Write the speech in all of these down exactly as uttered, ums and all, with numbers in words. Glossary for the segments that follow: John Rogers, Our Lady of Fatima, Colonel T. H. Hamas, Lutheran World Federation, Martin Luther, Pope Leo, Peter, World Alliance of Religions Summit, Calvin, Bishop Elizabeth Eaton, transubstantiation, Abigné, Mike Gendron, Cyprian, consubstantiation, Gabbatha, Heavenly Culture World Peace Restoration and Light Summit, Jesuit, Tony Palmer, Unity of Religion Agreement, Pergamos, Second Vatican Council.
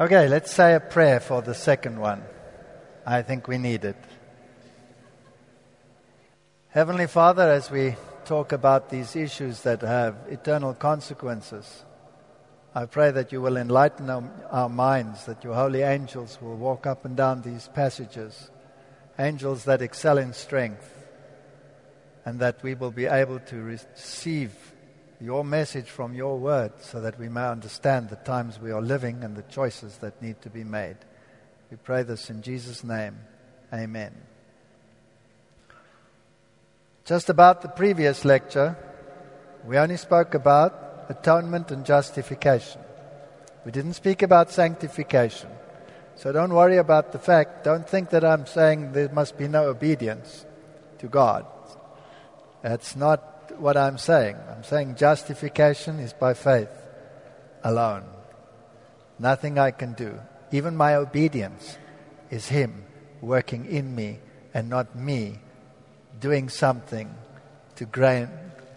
Okay, let's say a prayer for the second one. I think we need it. Heavenly Father, as we talk about these issues that have eternal consequences, I pray that you will enlighten our, our minds, that your holy angels will walk up and down these passages, angels that excel in strength, and that we will be able to receive your message from your word so that we may understand the times we are living and the choices that need to be made. We pray this in Jesus' name. Amen. Just about the previous lecture, we only spoke about atonement and justification. We didn't speak about sanctification. So don't worry about the fact, don't think that I'm saying there must be no obedience to God. That's not what I'm saying. I'm saying justification is by faith alone. Nothing I can do. Even my obedience is Him working in me and not me doing something to gain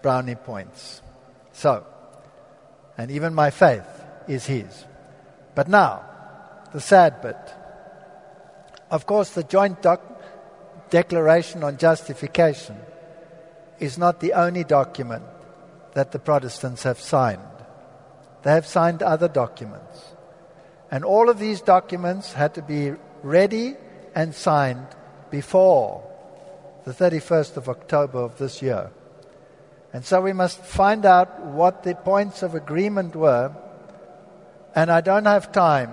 brownie points. So, and even my faith is His. But now, the sad bit. Of course, the Joint doc- Declaration on Justification is not the only document that the Protestants have signed. They have signed other documents. And all of these documents had to be ready and signed before the thirty-first of October of this year. And so we must find out what the points of agreement were. And I don't have time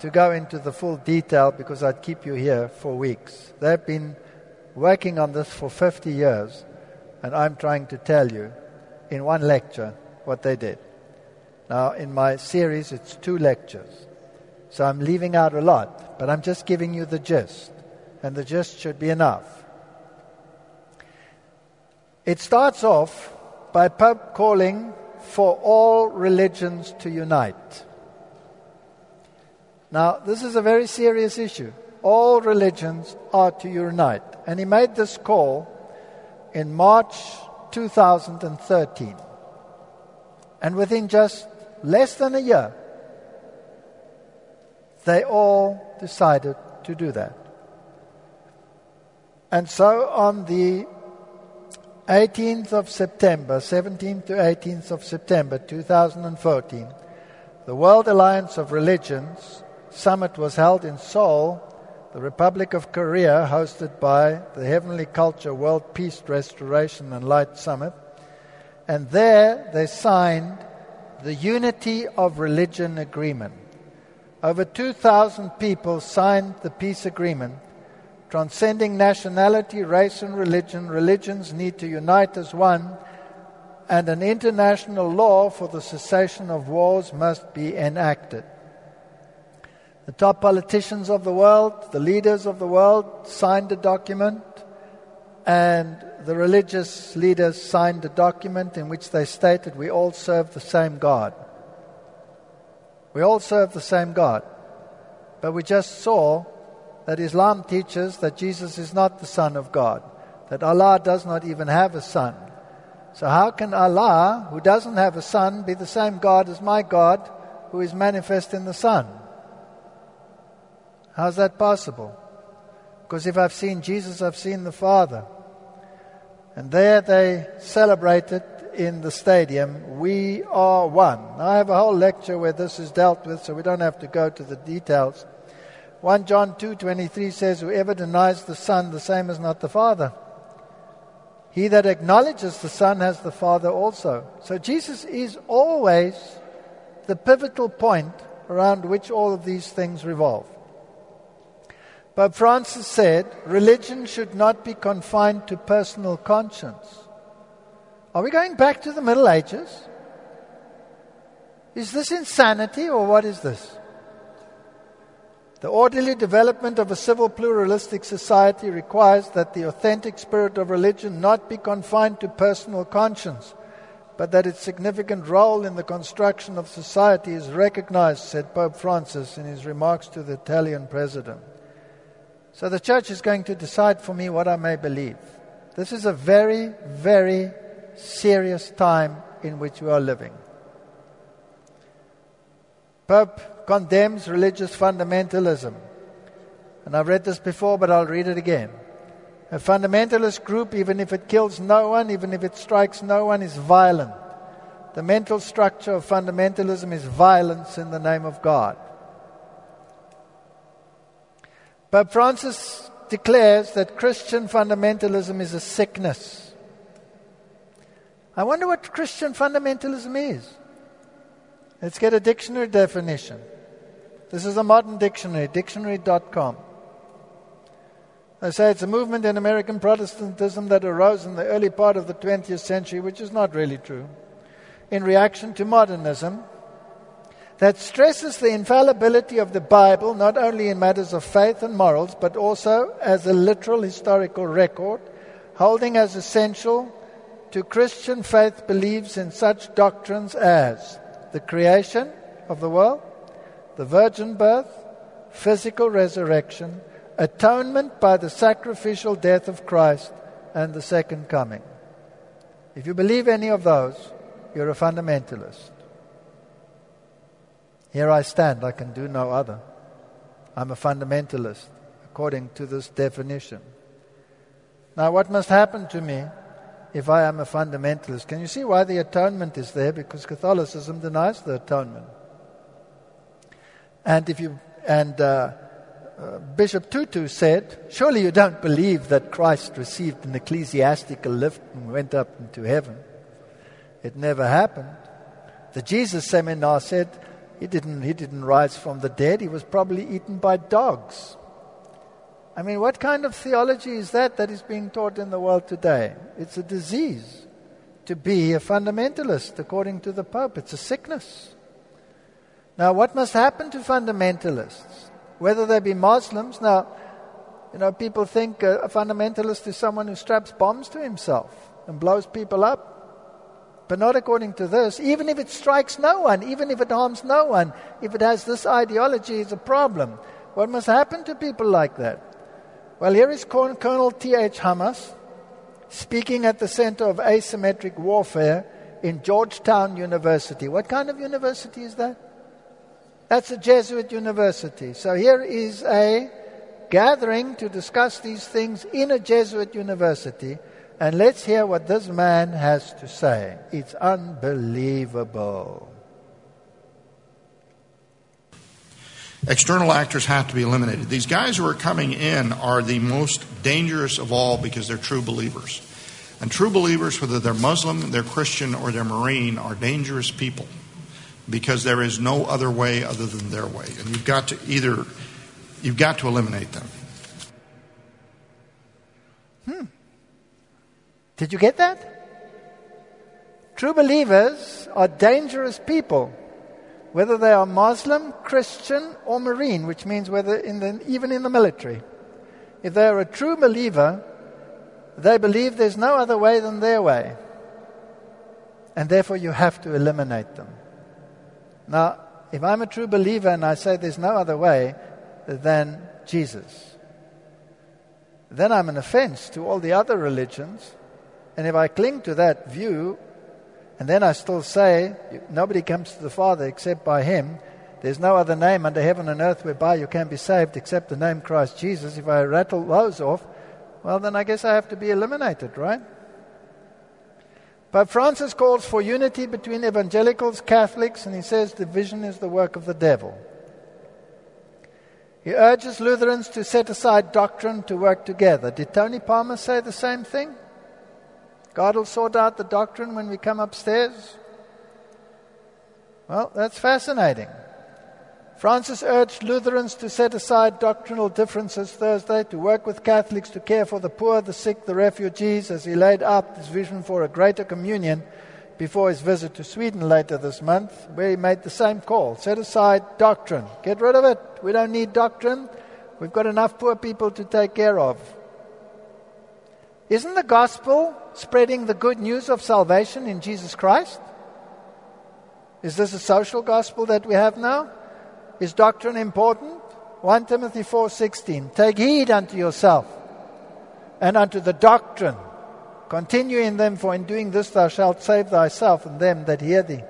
to go into the full detail because I'd keep you here for weeks. They've been working on this for fifty years. And I'm trying to tell you in one lecture what they did. Now, in my series, it's two lectures. So I'm leaving out a lot, but I'm just giving you the gist. And the gist should be enough. It starts off by Pope calling for all religions to unite. Now, this is a very serious issue. All religions are to unite. And he made this call in March two thousand thirteen. And within just less than a year, they all decided to do that. And so on the eighteenth of September, seventeenth to eighteenth of September two thousand fourteen, the World Alliance of Religions Summit was held in Seoul, the Republic of Korea, hosted by the Heavenly Culture World Peace Restoration and Light Summit. And there they signed the Unity of Religion Agreement. Over two thousand people signed the peace agreement, transcending nationality, race and religion. Religions need to unite as one, and an international law for the cessation of wars must be enacted. The top politicians of the world, the leaders of the world, signed a document, and the religious leaders signed a document in which they stated we all serve the same God. We all serve the same God. But we just saw that Islam teaches that Jesus is not the Son of God, that Allah does not even have a son. So how can Allah, who doesn't have a son, be the same God as my God, who is manifest in the Son? How's that possible? Because if I've seen Jesus, I've seen the Father. And there they celebrated in the stadium, we are one. Now, I have a whole lecture where this is dealt with, so we don't have to go to the details. First John two twenty-three says, whoever denies the Son, the same is not the Father. He that acknowledges the Son has the Father also. So Jesus is always the pivotal point around which all of these things revolve. Pope Francis said, religion should not be confined to personal conscience. Are we going back to the Middle Ages? Is this insanity or what is this? The orderly development of a civil pluralistic society requires that the authentic spirit of religion not be confined to personal conscience, but that its significant role in the construction of society is recognized, said Pope Francis in his remarks to the Italian president. So the church is going to decide for me what I may believe. This is a very, very serious time in which we are living. Pope condemns religious fundamentalism. And I've read this before, but I'll read it again. A fundamentalist group, even if it kills no one, even if it strikes no one, is violent. The mental structure of fundamentalism is violence in the name of God. Pope Francis declares that Christian fundamentalism is a sickness. I wonder what Christian fundamentalism is. Let's get a dictionary definition. This is a modern dictionary, dictionary dot com. They say it's a movement in American Protestantism that arose in the early part of the twentieth century, which is not really true, in reaction to modernism, that stresses the infallibility of the Bible, not only in matters of faith and morals, but also as a literal historical record, holding as essential to Christian faith beliefs in such doctrines as the creation of the world, the virgin birth, physical resurrection, atonement by the sacrificial death of Christ, and the second coming. If you believe any of those, you're a fundamentalist. Here I stand, I can do no other. I'm a fundamentalist, according to this definition. Now, what must happen to me if I am a fundamentalist? Can you see why the atonement is there? Because Catholicism denies the atonement. And if you and uh, uh, Bishop Tutu said, surely you don't believe that Christ received an ecclesiastical lift and went up into heaven. It never happened. The Jesus Seminar said he didn't, he didn't rise from the dead. He was probably eaten by dogs. I mean, what kind of theology is that that is being taught in the world today? It's a disease to be a fundamentalist, according to the Pope. It's a sickness. Now, what must happen to fundamentalists? Whether they be Muslims. Now, you know, people think a fundamentalist is someone who straps bombs to himself and blows people up. But not according to this. Even if it strikes no one, even if it harms no one, if it has this ideology, it's a problem. What must happen to people like that? Well, here is Colonel T. H. Hamas speaking at the Center of Asymmetric Warfare in Georgetown University. What kind of university is that? That's a Jesuit university. So here is a gathering to discuss these things in a Jesuit university. And let's hear what this man has to say. It's unbelievable. External actors have to be eliminated. These guys who are coming in are the most dangerous of all because they're true believers. And true believers, whether they're Muslim, they're Christian, or they're Marine, are dangerous people because there is no other way other than their way. And you've got to either, you've got to eliminate them. Hmm. Did you get that? True believers are dangerous people, whether they are Muslim, Christian, or Marine, which means whether in the, even in the military. If they are a true believer, they believe there's no other way than their way. And therefore you have to eliminate them. Now, if I'm a true believer and I say there's no other way than Jesus, then I'm an offense to all the other religions. And if I cling to that view, and then I still say, nobody comes to the Father except by Him. There's no other name under heaven and earth whereby you can be saved except the name Christ Jesus. If I rattle those off, well, then I guess I have to be eliminated, right? Pope Francis calls for unity between evangelicals, Catholics, and he says division is the work of the devil. He urges Lutherans to set aside doctrine to work together. Did Tony Palmer say the same thing? God will sort out the doctrine when we come upstairs. Well, that's fascinating. Francis urged Lutherans to set aside doctrinal differences Thursday, to work with Catholics to care for the poor, the sick, the refugees, as he laid out his vision for a greater communion before his visit to Sweden later this month, where he made the same call. Set aside doctrine. Get rid of it. We don't need doctrine. We've got enough poor people to take care of. Isn't the gospel spreading the good news of salvation in Jesus Christ? Is this a social gospel that we have now? Is doctrine important? First Timothy four sixteen. Take heed unto yourself and unto the doctrine. Continue in them, for in doing this thou shalt save thyself and them that hear thee.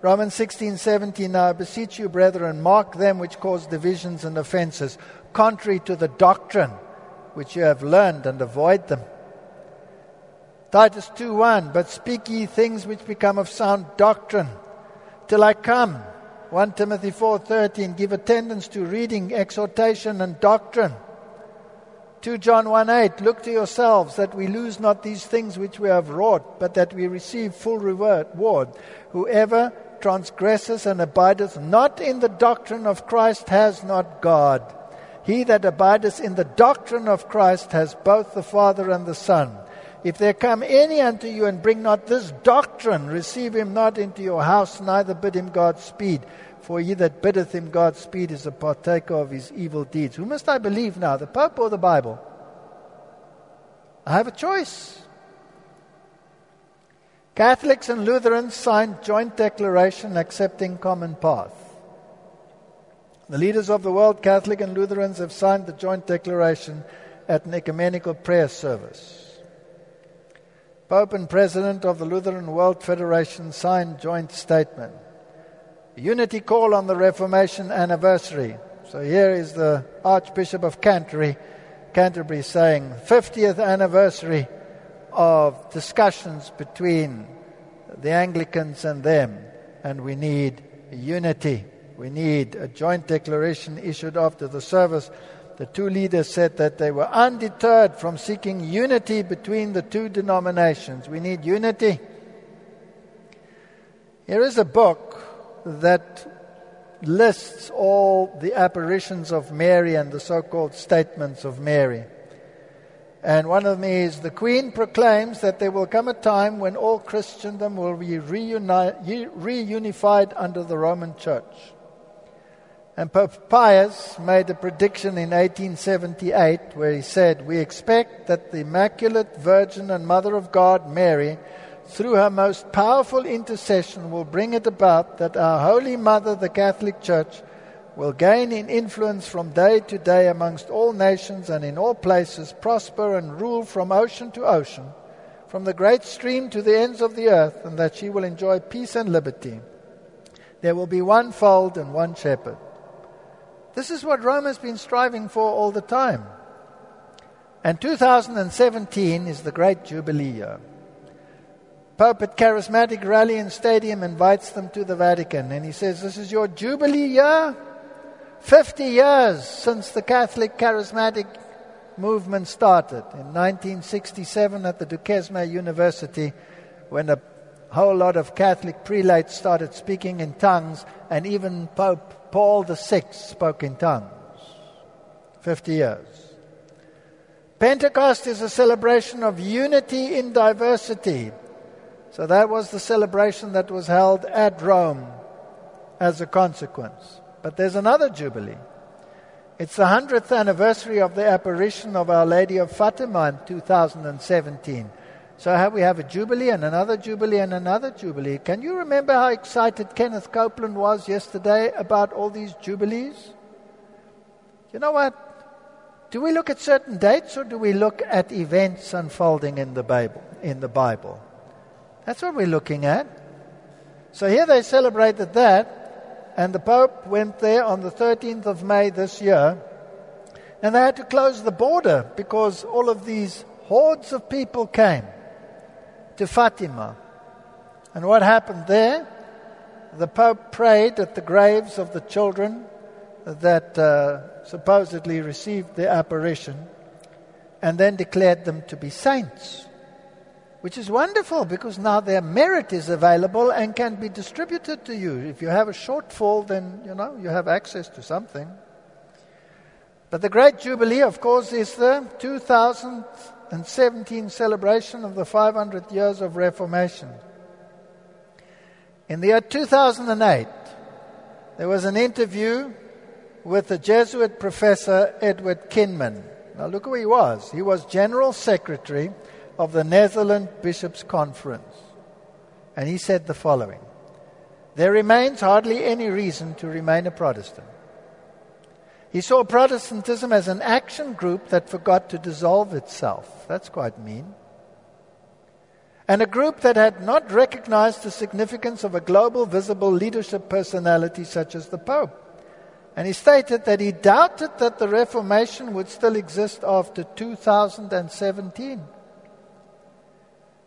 Romans sixteen seventeen, "Now I beseech you, brethren, mark them which cause divisions and offenses, contrary to the doctrine which you have learned, and avoid them." Titus two one, "But speak ye things which become of sound doctrine, till I come." First Timothy four thirteen, "Give attendance to reading, exhortation, and doctrine." Second John one eight, "Look to yourselves, that we lose not these things which we have wrought, but that we receive full reward. Whoever transgresseth and abideth not in the doctrine of Christ has not God. He that abideth in the doctrine of Christ has both the Father and the Son. If there come any unto you and bring not this doctrine, receive him not into your house, neither bid him Godspeed. For he that biddeth him Godspeed is a partaker of his evil deeds." Who must I believe now, the Pope or the Bible? I have a choice. Catholics and Lutherans signed joint declaration accepting common path. The leaders of the world, Catholic and Lutherans, have signed the joint declaration at an ecumenical prayer service. Pope and President of the Lutheran World Federation signed joint statement. Unity call on the Reformation anniversary. So here is the Archbishop of Canterbury, Canterbury saying, fiftieth anniversary of discussions between the Anglicans and them, and we need unity. We need a joint declaration issued after the service. The two leaders said that they were undeterred from seeking unity between the two denominations. We need unity. Here is a book that lists all the apparitions of Mary and the so-called statements of Mary. And one of them is, "The Queen proclaims that there will come a time when all Christendom will be reuni- reunified under the Roman Church." And Pope Pius made a prediction in eighteen seventy-eight where he said, "We expect that the Immaculate Virgin and Mother of God, Mary, through her most powerful intercession will bring it about that our Holy Mother, the Catholic Church, will gain in influence from day to day amongst all nations and in all places, prosper and rule from ocean to ocean, from the great stream to the ends of the earth, and that she will enjoy peace and liberty. There will be one fold and one shepherd." This is what Rome has been striving for all the time. And two thousand seventeen is the great Jubilee year. Pope at charismatic rally in stadium invites them to the Vatican, and he says, "This is your Jubilee year. fifty years since the Catholic charismatic movement started in nineteen sixty-seven at the Duquesne University, when a whole lot of Catholic prelates started speaking in tongues, and even Pope Paul the Sixth spoke in tongues. fifty years. Pentecost is a celebration of unity in diversity. So that was the celebration that was held at Rome as a consequence. But there's another Jubilee. It's the hundredth anniversary of the apparition of Our Lady of Fatima in two thousand seventeen. So we have a Jubilee and another Jubilee and another Jubilee. Can you remember how excited Kenneth Copeland was yesterday about all these Jubilees? You know what? Do we look at certain dates, or do we look at events unfolding in the Bible? In the Bible? That's what we're looking at. So here they celebrated that, and the Pope went there on the thirteenth of May this year, and they had to close the border because all of these hordes of people came to Fatima. And what happened there? The Pope prayed at the graves of the children that uh, supposedly received the apparition, and then declared them to be saints, which is wonderful, because now their merit is available and can be distributed to you. If you have a shortfall, then you know you have access to something. But the great Jubilee, of course, is the two thousand seventeen celebration of the five hundred years of Reformation. In the year two thousand eight, there was an interview with the Jesuit professor Edward Kinman. Now look who he was. He was General Secretary of the Netherlands Bishops' Conference. And he said the following: "There remains hardly any reason to remain a Protestant." He saw Protestantism as an action group that forgot to dissolve itself. That's quite mean. and a group that had not recognized the significance of a global visible leadership personality such as the Pope. And he stated that he doubted that the Reformation would still exist after two thousand seventeen,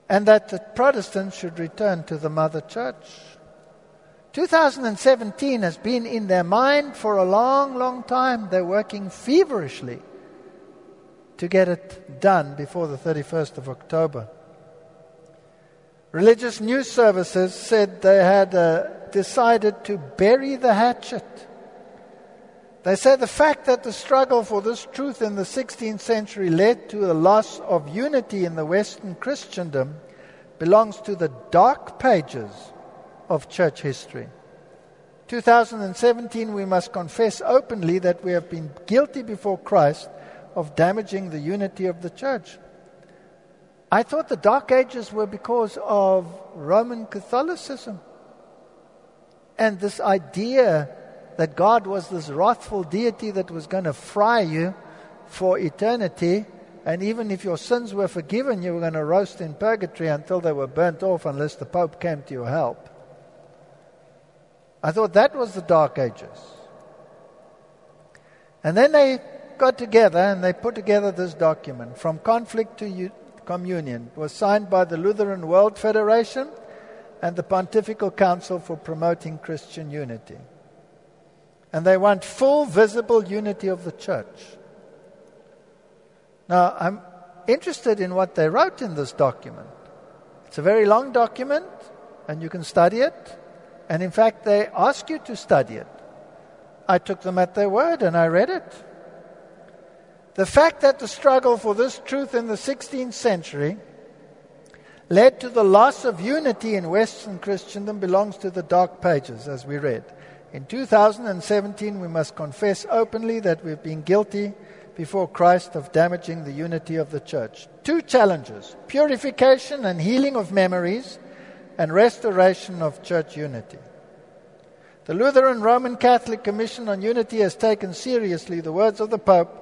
and that the Protestants should return to the Mother Church. two thousand seventeen has been in their mind for a long, long time. They're working feverishly to get it done before the thirty-first of October. Religious news services said they had uh, decided to bury the hatchet. They say the fact that the struggle for this truth in the sixteenth century led to a loss of unity in the Western Christendom belongs to the dark pages of church history. two thousand seventeen, we must confess openly that we have been guilty before Christ of damaging the unity of the church. I thought the Dark Ages were because of Roman Catholicism and this idea that God was this wrathful deity that was going to fry you for eternity, and even if your sins were forgiven, you were going to roast in purgatory until they were burnt off unless the Pope came to your help. I thought that was the Dark Ages. And then they got together and they put together this document, From Conflict to Communion. It was signed by the Lutheran World Federation and the Pontifical Council for Promoting Christian Unity. And they want full visible unity of the church. Now, I'm interested in what they wrote in this document. It's a very long document, and you can study it. And in fact, they ask you to study it. I took them at their word, and I read it. The fact that the struggle for this truth in the sixteenth century led to the loss of unity in Western Christendom belongs to the dark pages, as we read. In two thousand seventeen, we must confess openly that we've been guilty before Christ of damaging the unity of the church. Two challenges: purification and healing of memories, and restoration of church unity. The Lutheran Roman Catholic Commission on Unity has taken seriously the words of the Pope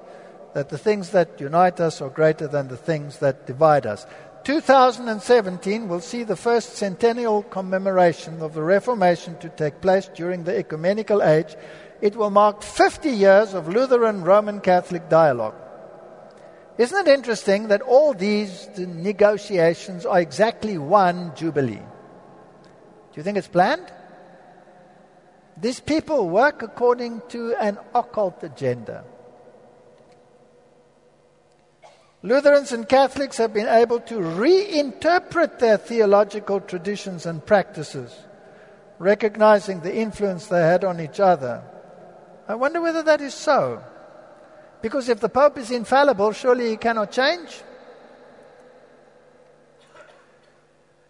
that the things that unite us are greater than the things that divide us. two thousand seventeen will see the first centennial commemoration of the Reformation to take place during the Ecumenical Age. It will mark fifty years of Lutheran Roman Catholic dialogue. Isn't it interesting that all these negotiations are exactly one jubilee? Do you think it's planned? These people work according to an occult agenda. Lutherans and Catholics have been able to reinterpret their theological traditions and practices, recognizing the influence they had on each other. I wonder whether that is so. Because if the Pope is infallible, surely he cannot change.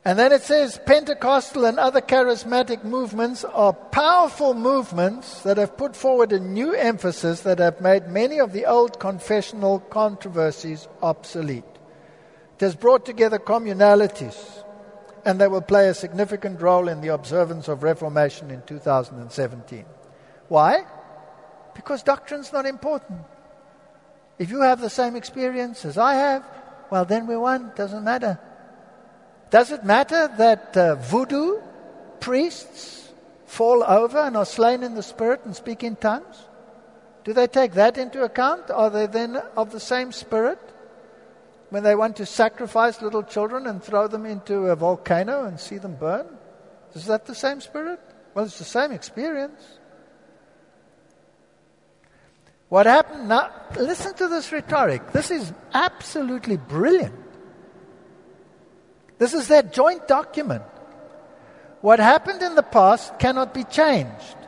And then it says, Pentecostal and other charismatic movements are powerful movements that have put forward a new emphasis that have made many of the old confessional controversies obsolete. It has brought together communalities, and they will play a significant role in the observance of Reformation in two thousand seventeen. Why? Because doctrine's not important. If you have the same experience as I have, well, then we won. Doesn't matter. Does it matter that uh, voodoo priests fall over and are slain in the spirit and speak in tongues? Do they take that into account? Are they then of the same spirit when they want to sacrifice little children and throw them into a volcano and see them burn? Is that the same spirit? Well, it's the same experience. What happened now? Listen to this rhetoric. This is absolutely brilliant. This is their joint document. What happened in the past cannot be changed,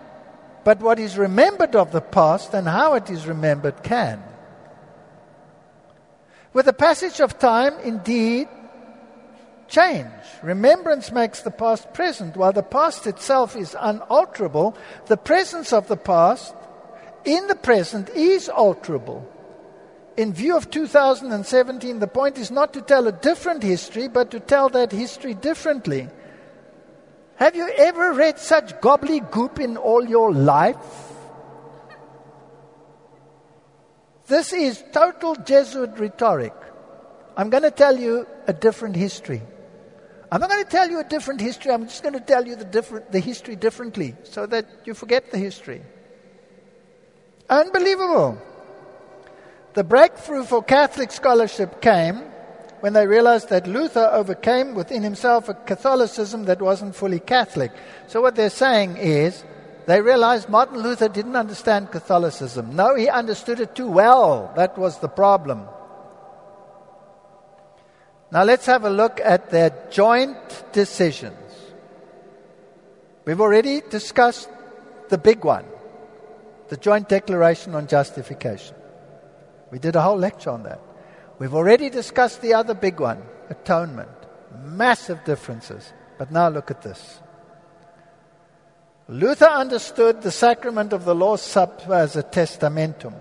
but what is remembered of the past and how it is remembered can. With the passage of time, indeed, change. Remembrance makes the past present. While the past itself is unalterable, the presence of the past in the present is alterable. In view of two thousand seventeen, the point is not to tell a different history, but to tell that history differently. Have you ever read such gobbledygook in all your life? This is total Jesuit rhetoric. I'm going to tell you a different history. I'm not going to tell you a different history. I'm just going to tell you the different, the history differently so that you forget the history. Unbelievable. The breakthrough for Catholic scholarship came when they realized that Luther overcame within himself a Catholicism that wasn't fully Catholic. So what they're saying is they realized Martin Luther didn't understand Catholicism. No, he understood it too well. That was the problem. Now let's have a look at their joint decisions. We've already discussed the big one, the Joint Declaration on Justification. We did a whole lecture on that. We've already discussed the other big one, atonement. Massive differences. But now look at this. Luther understood the sacrament of the Lord's Supper as a testamentum.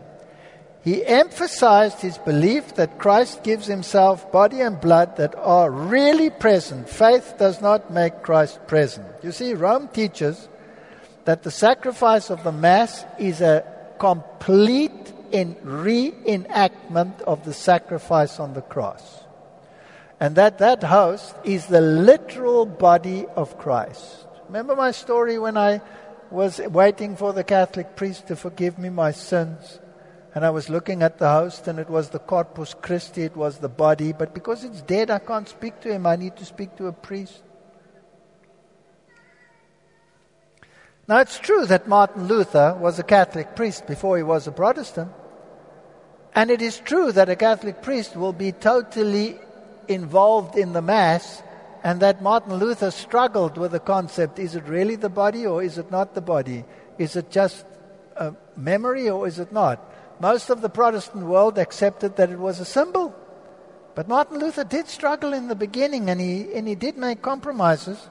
He emphasized his belief that Christ gives himself body and blood that are really present. Faith does not make Christ present. You see, Rome teaches that the sacrifice of the Mass is a complete in reenactment of the sacrifice on the cross. And that that host is the literal body of Christ. Remember my story when I was waiting for the Catholic priest to forgive me my sins? And I was looking at the host and it was the Corpus Christi, it was the body. But because it's dead, I can't speak to him. I need to speak to a priest. Now it's true that Martin Luther was a Catholic priest before he was a Protestant. And it is true that a Catholic priest will be totally involved in the Mass, and that Martin Luther struggled with the concept, is it really the body or is it not the body? Is it just a memory or is it not? Most of the Protestant world accepted that it was a symbol. But Martin Luther did struggle in the beginning, and he, and he did make compromises.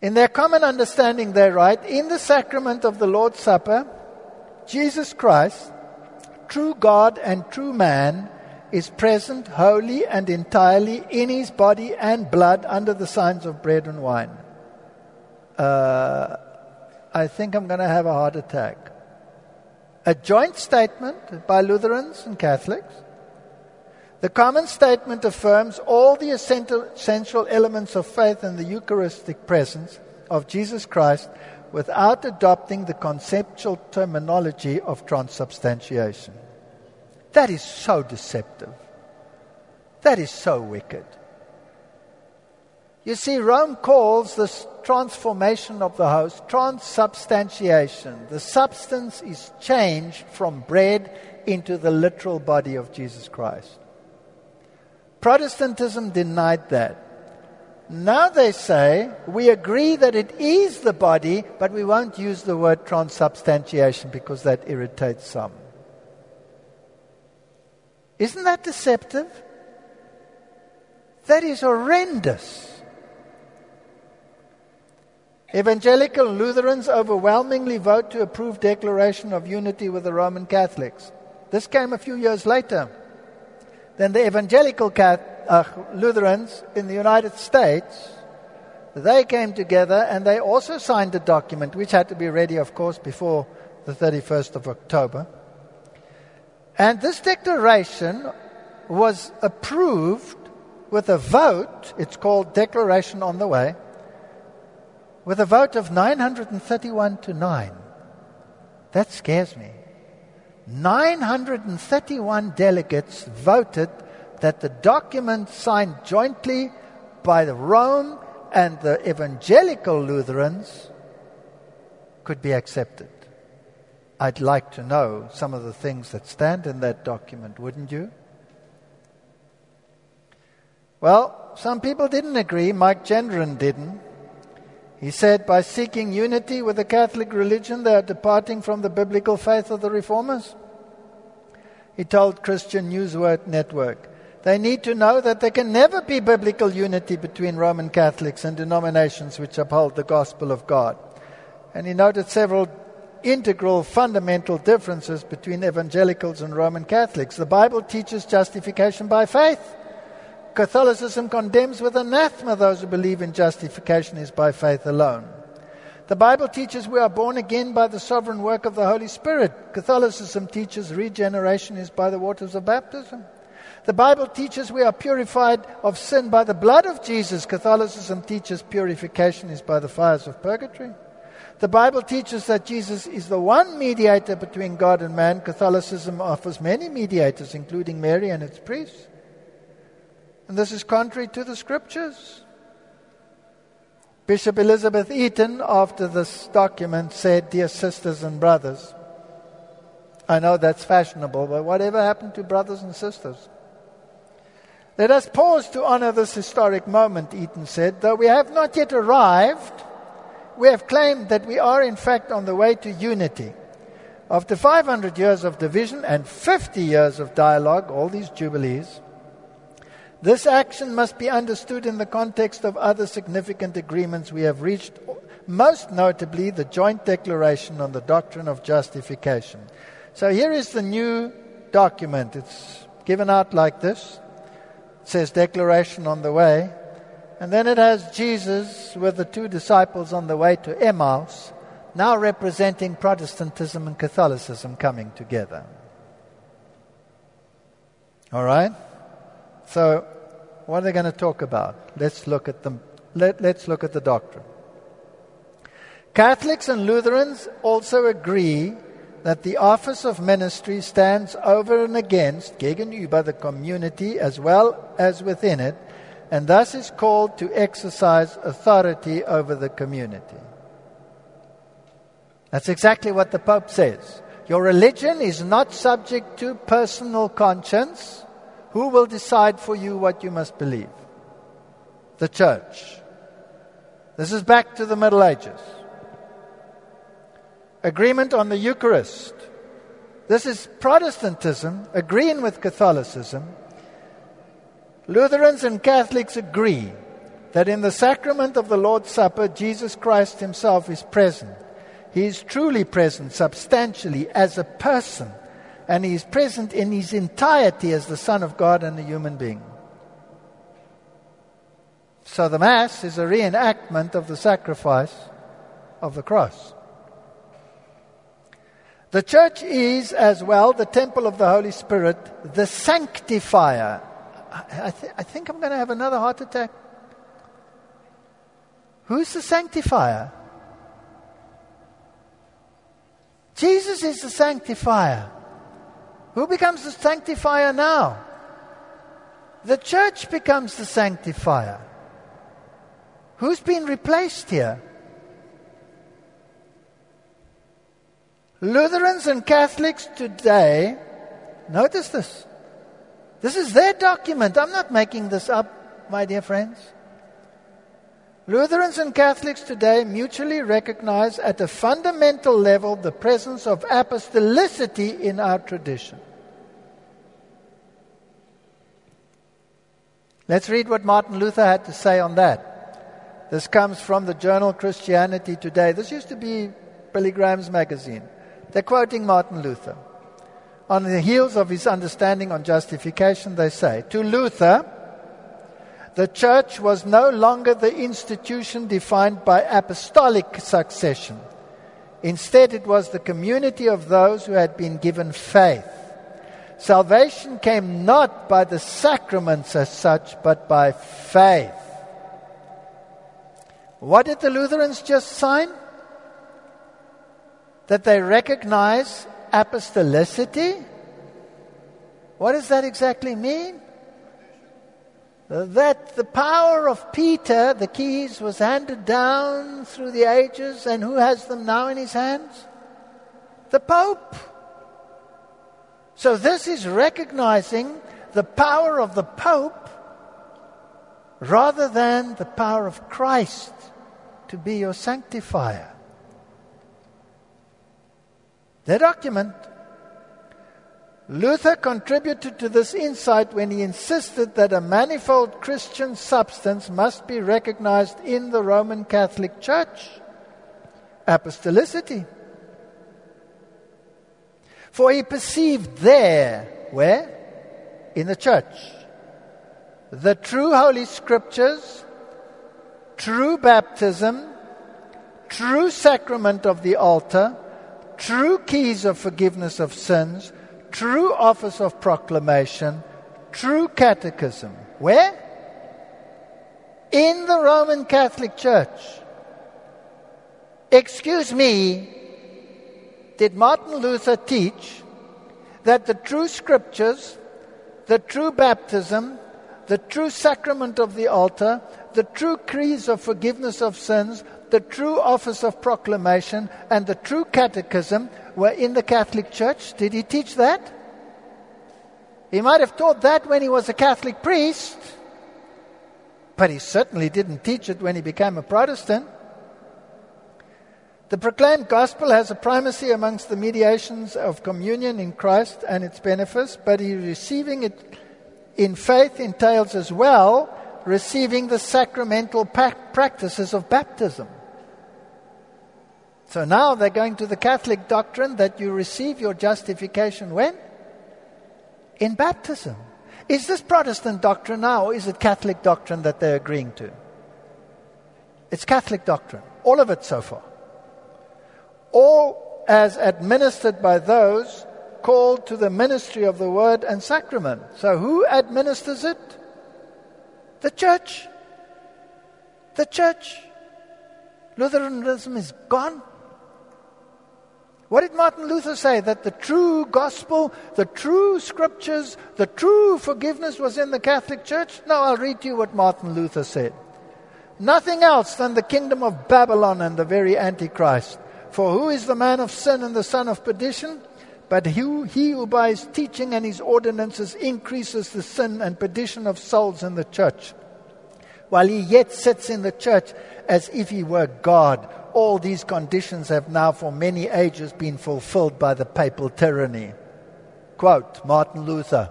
In their common understanding, they write, in the sacrament of the Lord's Supper, Jesus Christ, true God and true man, is present wholly and entirely in his body and blood under the signs of bread and wine. Uh, I think I'm going to have a heart attack. A joint statement by Lutherans and Catholics. The common statement affirms all the essential elements of faith in the Eucharistic presence of Jesus Christ without adopting the conceptual terminology of transubstantiation. That is so deceptive. That is so wicked. You see, Rome calls this transformation of the host transubstantiation. The substance is changed from bread into the literal body of Jesus Christ. Protestantism denied that. Now they say, we agree that it is the body, but we won't use the word transubstantiation because that irritates some. Isn't that deceptive? That is horrendous. Evangelical Lutherans overwhelmingly vote to approve declaration of unity with the Roman Catholics. This came a few years later. Then the evangelical Catholic, uh, Lutherans in the United States, they came together and they also signed a document, which had to be ready, of course, before the thirty-first of October. And this declaration was approved with a vote. It's called Declaration on the Way, with a vote of nine hundred thirty-one to nine. That scares me. nine hundred thirty-one delegates voted that the document signed jointly by the Rome and the evangelical Lutherans could be accepted. I'd like to know some of the things that stand in that document, wouldn't you? Well, some people didn't agree. Mike Gendron didn't. He said, by seeking unity with the Catholic religion, they are departing from the biblical faith of the Reformers. He told Christian News Network, they need to know that there can never be biblical unity between Roman Catholics and denominations which uphold the gospel of God. And he noted several integral, fundamental differences between evangelicals and Roman Catholics. The Bible teaches justification by faith. Catholicism condemns with anathema those who believe in justification is by faith alone. The Bible teaches we are born again by the sovereign work of the Holy Spirit. Catholicism teaches regeneration is by the waters of baptism. The Bible teaches we are purified of sin by the blood of Jesus. Catholicism teaches purification is by the fires of purgatory. The Bible teaches that Jesus is the one mediator between God and man. Catholicism offers many mediators, including Mary and its priests. And this is contrary to the Scriptures. Bishop Elizabeth Eaton, after this document, said, "Dear sisters and brothers," I know that's fashionable, but whatever happened to brothers and sisters? "Let us pause to honor this historic moment," Eaton said. "Though we have not yet arrived, we have claimed that we are in fact on the way to unity. After five hundred years of division and fifty years of dialogue," all these jubilees, "this action must be understood in the context of other significant agreements we have reached, most notably the Joint Declaration on the Doctrine of Justification." So here is the new document. It's given out like this. It says Declaration on the Way. And then it has Jesus with the two disciples on the way to Emmaus, now representing Protestantism and Catholicism coming together. All right? So, what are they going to talk about? Let's look at them. Let, let's look at the doctrine. Catholics and Lutherans also agree that the office of ministry stands over and against, gegen über, the community as well as within it, and thus is called to exercise authority over the community. That's exactly what the Pope says. Your religion is not subject to personal conscience. Who will decide for you what you must believe? The Church. This is back to the Middle Ages. Agreement on the Eucharist. This is Protestantism agreeing with Catholicism. Lutherans and Catholics agree that in the sacrament of the Lord's Supper, Jesus Christ himself is present. He is truly present substantially as a person, and he is present in his entirety as the Son of God and a human being. So the Mass is a reenactment of the sacrifice of the cross. The Church is, as well, the temple of the Holy Spirit, the sanctifier. I, th- I think I'm going to have another heart attack. Who's the sanctifier? Jesus is the sanctifier. Who becomes the sanctifier now? The Church becomes the sanctifier. Who's been replaced here? Lutherans and Catholics today, notice this. This is their document. I'm not making this up, my dear friends. Lutherans and Catholics today mutually recognize at a fundamental level the presence of apostolicity in our tradition. Let's read what Martin Luther had to say on that. This comes from the journal Christianity Today. This used to be Billy Graham's magazine. They're quoting Martin Luther. On the heels of his understanding on justification, they say, "To Luther, the Church was no longer the institution defined by apostolic succession. Instead, it was the community of those who had been given faith. Salvation came not by the sacraments as such, but by faith." What did the Lutherans just sign? That they recognize apostolicity? What does that exactly mean? That the power of Peter, the keys, was handed down through the ages, and who has them now in his hands? The Pope. So this is recognizing the power of the Pope rather than the power of Christ to be your sanctifier. Their document. Luther contributed to this insight when he insisted that a manifold Christian substance must be recognized in the Roman Catholic Church. Apostolicity. For he perceived there, where? In the Church. The true Holy Scriptures, true baptism, true sacrament of the altar, true keys of forgiveness of sins, true office of proclamation, true catechism. Where? In the Roman Catholic Church. Excuse me, did Martin Luther teach that the true scriptures, the true baptism, the true sacrament of the altar, the true creeds of forgiveness of sins, the true office of proclamation, and the true catechism were in the Catholic Church? Did he teach that? He might have taught that when he was a Catholic priest, but he certainly didn't teach it when he became a Protestant. The proclaimed gospel has a primacy amongst the mediations of communion in Christ and its benefits, but receiving it in faith entails as well receiving the sacramental practices of baptism. So now they're going to the Catholic doctrine that you receive your justification when? In baptism. Is this Protestant doctrine now, or is it Catholic doctrine that they're agreeing to? It's Catholic doctrine, all of it so far. All as administered by those called to the ministry of the word and sacrament. So who administers it? The church. The church. Lutheranism is gone. What did Martin Luther say? That the true gospel, the true scriptures, the true forgiveness was in the Catholic Church? No, I'll read to you what Martin Luther said. Nothing else than the kingdom of Babylon and the very Antichrist. For who is the man of sin and the son of perdition? But he, he who by his teaching and his ordinances increases the sin and perdition of souls in the church, while he yet sits in the church as if he were God. All these conditions have now for many ages been fulfilled by the papal tyranny. Quote, Martin Luther.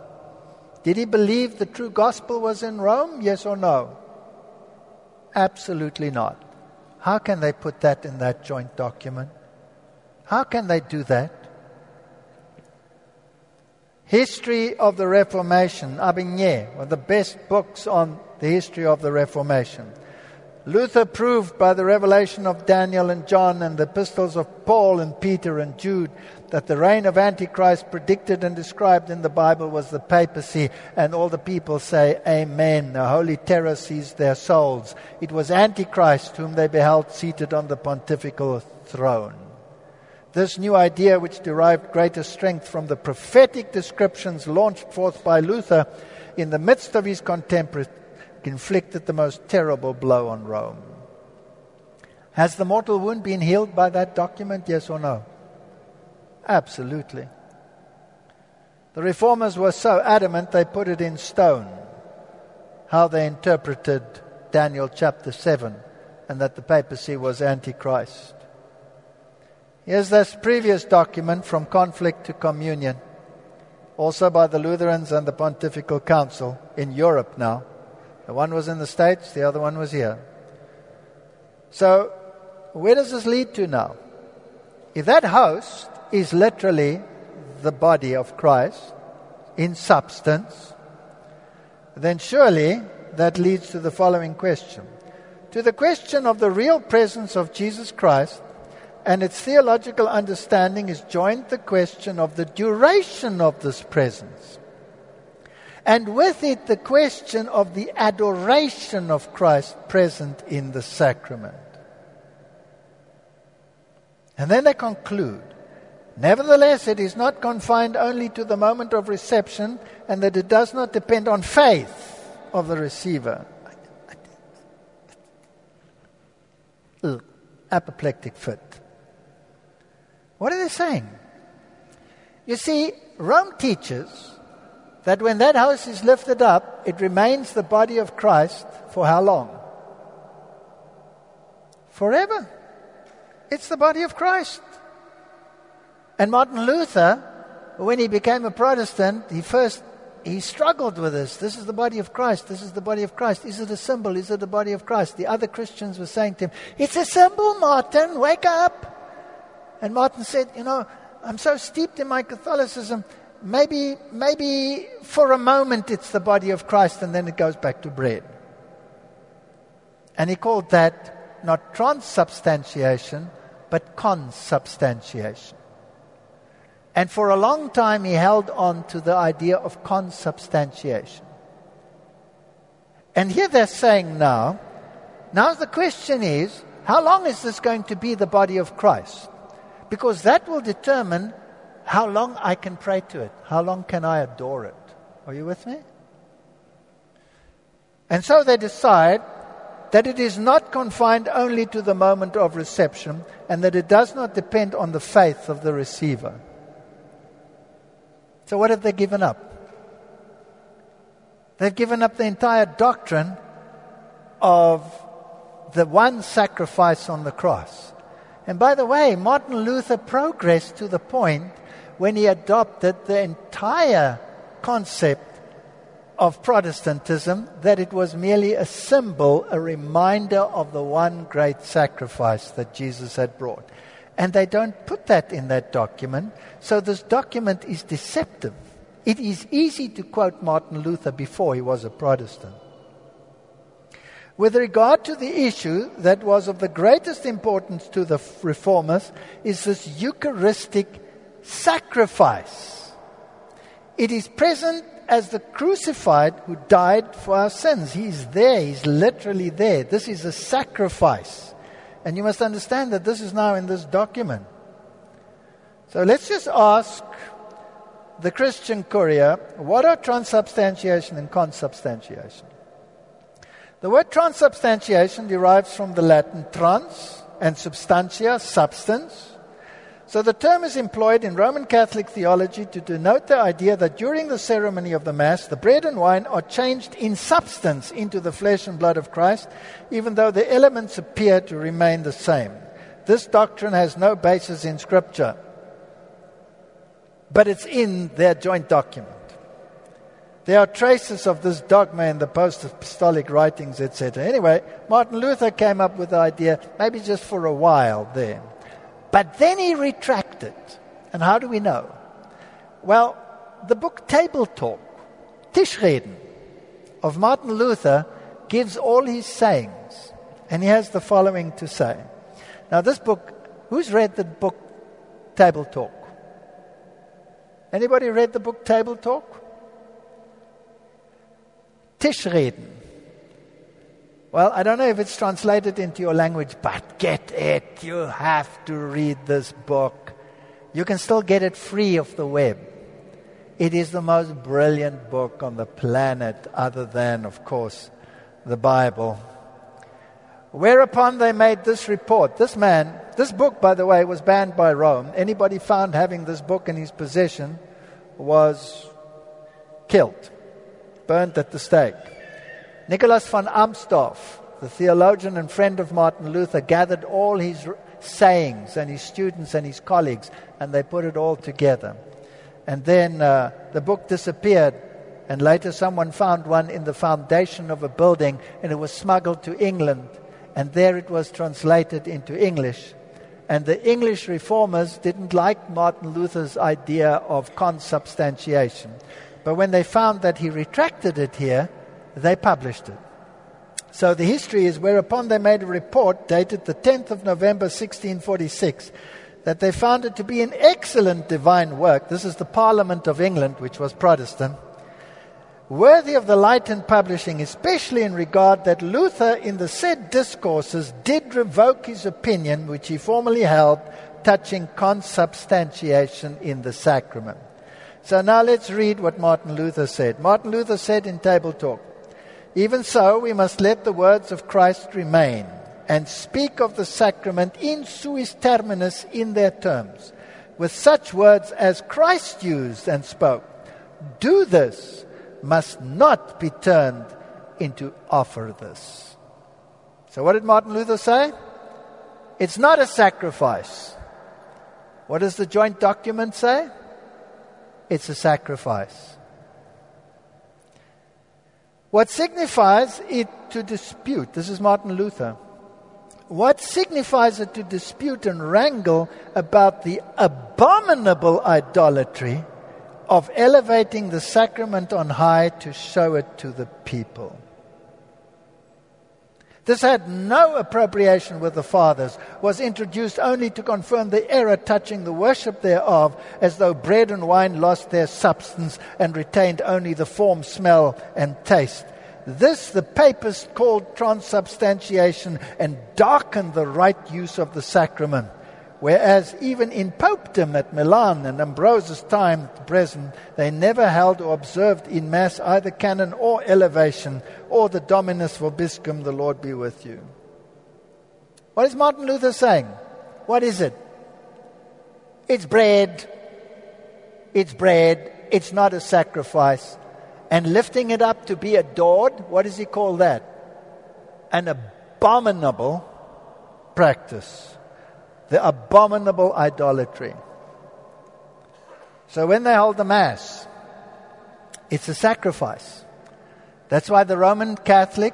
Did he believe the true gospel was in Rome? Yes or no? Absolutely not. How can they put that in that joint document? How can they do that? History of the Reformation, Abigné, one of the best books on the history of the Reformation. Luther proved by the revelation of Daniel and John and the epistles of Paul and Peter and Jude that the reign of Antichrist predicted and described in the Bible was the papacy, and all the people say, Amen. The holy terror seized their souls. It was Antichrist whom they beheld seated on the pontifical throne. This new idea, which derived greater strength from the prophetic descriptions launched forth by Luther in the midst of his contemporaries, inflicted the most terrible blow on Rome. Has the mortal wound been healed by that document? Yes or no? Absolutely. The reformers were so adamant they put it in stone, how they interpreted Daniel chapter seven, and that the papacy was Antichrist. Here's this previous document, From Conflict to Communion, also by the Lutherans and the Pontifical Council in Europe now. The one was in the States, the other one was here. So, where does this lead to now? If that host is literally the body of Christ in substance, then surely that leads to the following question. To the question of the real presence of Jesus Christ and its theological understanding is joined the question of the duration of this presence. And with it, the question of the adoration of Christ present in the sacrament. And then they conclude, nevertheless, it is not confined only to the moment of reception, and that it does not depend on faith of the receiver. Ugh, apoplectic fit. What are they saying? You see, Rome teaches that when that house is lifted up, it remains the body of Christ for how long? Forever. It's the body of Christ. And Martin Luther, when he became a Protestant, he first, he struggled with this. This is the body of Christ. This is the body of Christ. Is it a symbol? Is it the body of Christ? The other Christians were saying to him, it's a symbol, Martin. Wake up. And Martin said, you know, I'm so steeped in my Catholicism. Maybe, maybe for a moment it's the body of Christ and then it goes back to bread. And he called that not transubstantiation, but consubstantiation. And for a long time he held on to the idea of consubstantiation. And here they're saying now, now the question is, how long is this going to be the body of Christ? Because that will determine how long I can pray to it. How long can I adore it? Are you with me? And so they decide that it is not confined only to the moment of reception and that it does not depend on the faith of the receiver. So what have they given up? They've given up the entire doctrine of the one sacrifice on the cross. And by the way, Martin Luther progressed to the point when he adopted the entire concept of Protestantism, that it was merely a symbol, a reminder of the one great sacrifice that Jesus had brought. And they don't put that in that document. So this document is deceptive. It is easy to quote Martin Luther before he was a Protestant. With regard to the issue that was of the greatest importance to the reformers is this Eucharistic sacrifice. It is present as the crucified who died for our sins. He's there. He's literally there. This is a sacrifice. And you must understand that this is now in this document. So let's just ask the Christian Courier, what are transubstantiation and consubstantiation? The word transubstantiation derives from the Latin trans and substantia, substance. So the term is employed in Roman Catholic theology to denote the idea that during the ceremony of the Mass, the bread and wine are changed in substance into the flesh and blood of Christ, even though the elements appear to remain the same. This doctrine has no basis in Scripture, but it's in their joint document. There are traces of this dogma in the post-apostolic writings, et cetera. Anyway, Martin Luther came up with the idea, maybe just for a while there. But then he retracted. And how do we know? Well, the book Table Talk, Tischreden, of Martin Luther gives all his sayings. And he has the following to say. Now this book, who's read the book Table Talk? Anybody read the book Table Talk? Tischreden. Well, I don't know if it's translated into your language, but get it. You have to read this book. You can still get it free off the web. It is the most brilliant book on the planet, other than, of course, the Bible. Whereupon they made this report. This man, this book, by the way, was banned by Rome. Anybody found having this book in his possession was killed. Burnt at the stake. Nicholas von Amstorf, the theologian and friend of Martin Luther, gathered all his sayings and his students and his colleagues, and they put it all together. And then uh, the book disappeared, and later someone found one in the foundation of a building, and it was smuggled to England, and there it was translated into English. And the English reformers didn't like Martin Luther's idea of consubstantiation. But when they found that he retracted it here, they published it. So the history is, whereupon they made a report dated the tenth of November sixteen forty-six, that they found it to be an excellent divine work. This is the Parliament of England, which was Protestant. Worthy of the light and publishing, especially in regard that Luther in the said discourses did revoke his opinion, which he formerly held, touching consubstantiation in the sacrament. So now let's read what Martin Luther said. Martin Luther said in Table Talk, "Even so, we must let the words of Christ remain and speak of the sacrament in suis terminis, in their terms, with such words as Christ used and spoke. Do this must not be turned into offer this." So what did Martin Luther say? It's not a sacrifice. What does the joint document say? It's a sacrifice. What signifies it to dispute? This is Martin Luther. What signifies it to dispute and wrangle about the abominable idolatry of elevating the sacrament on high to show it to the people? This had no appropriation with the fathers, was introduced only to confirm the error touching the worship thereof, as though bread and wine lost their substance and retained only the form, smell, and taste. This the papists called transubstantiation and darkened the right use of the sacrament. Whereas even in popedom at Milan and Ambrose's time at Dresden, they never held or observed in Mass either canon or elevation or the Dominus Vobiscum, the Lord be with you. What is Martin Luther saying? What is it? It's bread. It's bread. It's not a sacrifice. And lifting it up to be adored, what does he call that? An abominable practice. The abominable idolatry. So when they hold the Mass, it's a sacrifice. That's why the Roman Catholic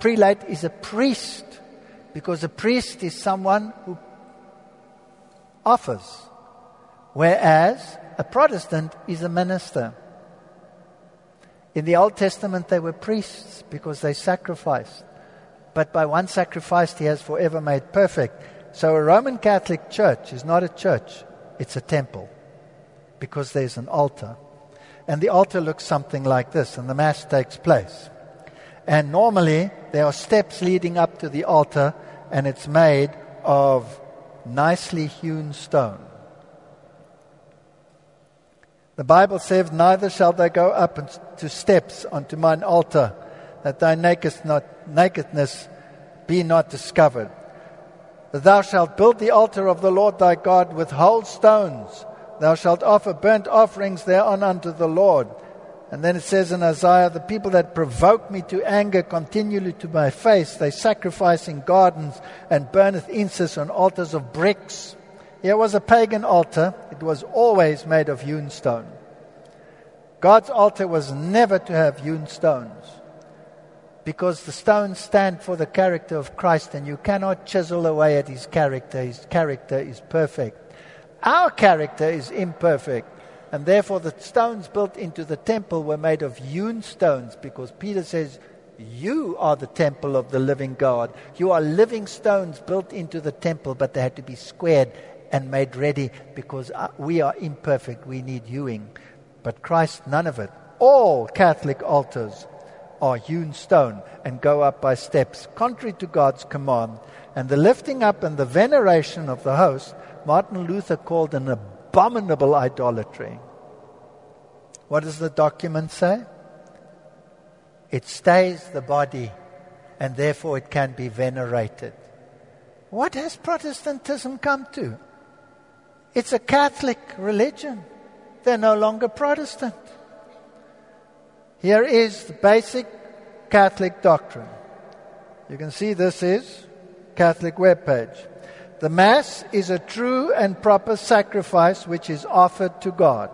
prelate is a priest, because a priest is someone who offers, whereas a Protestant is a minister. In the Old Testament they were priests because they sacrificed, but by one sacrifice he has forever made perfect. So a Roman Catholic church is not a church, it's a temple, because there's an altar. And the altar looks something like this, and the Mass takes place. And normally there are steps leading up to the altar, and it's made of nicely hewn stone. The Bible says, neither shall they go up to steps unto mine altar, that thy nakedness be not discovered. Thou shalt build the altar of the Lord thy God with whole stones. Thou shalt offer burnt offerings thereon unto the Lord. And then it says in Isaiah, the people that provoke me to anger continually to my face, they sacrifice in gardens and burneth incense on altars of bricks. Here was a pagan altar. It was always made of hewn stone. God's altar was never to have hewn stones, because the stones stand for the character of Christ, and you cannot chisel away at his character. His character is perfect. Our character is imperfect, and therefore the stones built into the temple were made of hewn stones, because Peter says, you are the temple of the living God. You are living stones built into the temple, but they had to be squared and made ready, because we are imperfect. We need hewing. But Christ, none of it. All Catholic altars are hewn stone and go up by steps, contrary to God's command. And the lifting up and the veneration of the host, Martin Luther called an abominable idolatry. What does the document say? It stays the body, and therefore it can be venerated. What has Protestantism come to? It's a Catholic religion. They're no longer Protestant. Here is the basic Catholic doctrine. You can see this is Catholic webpage. The Mass is a true and proper sacrifice which is offered to God.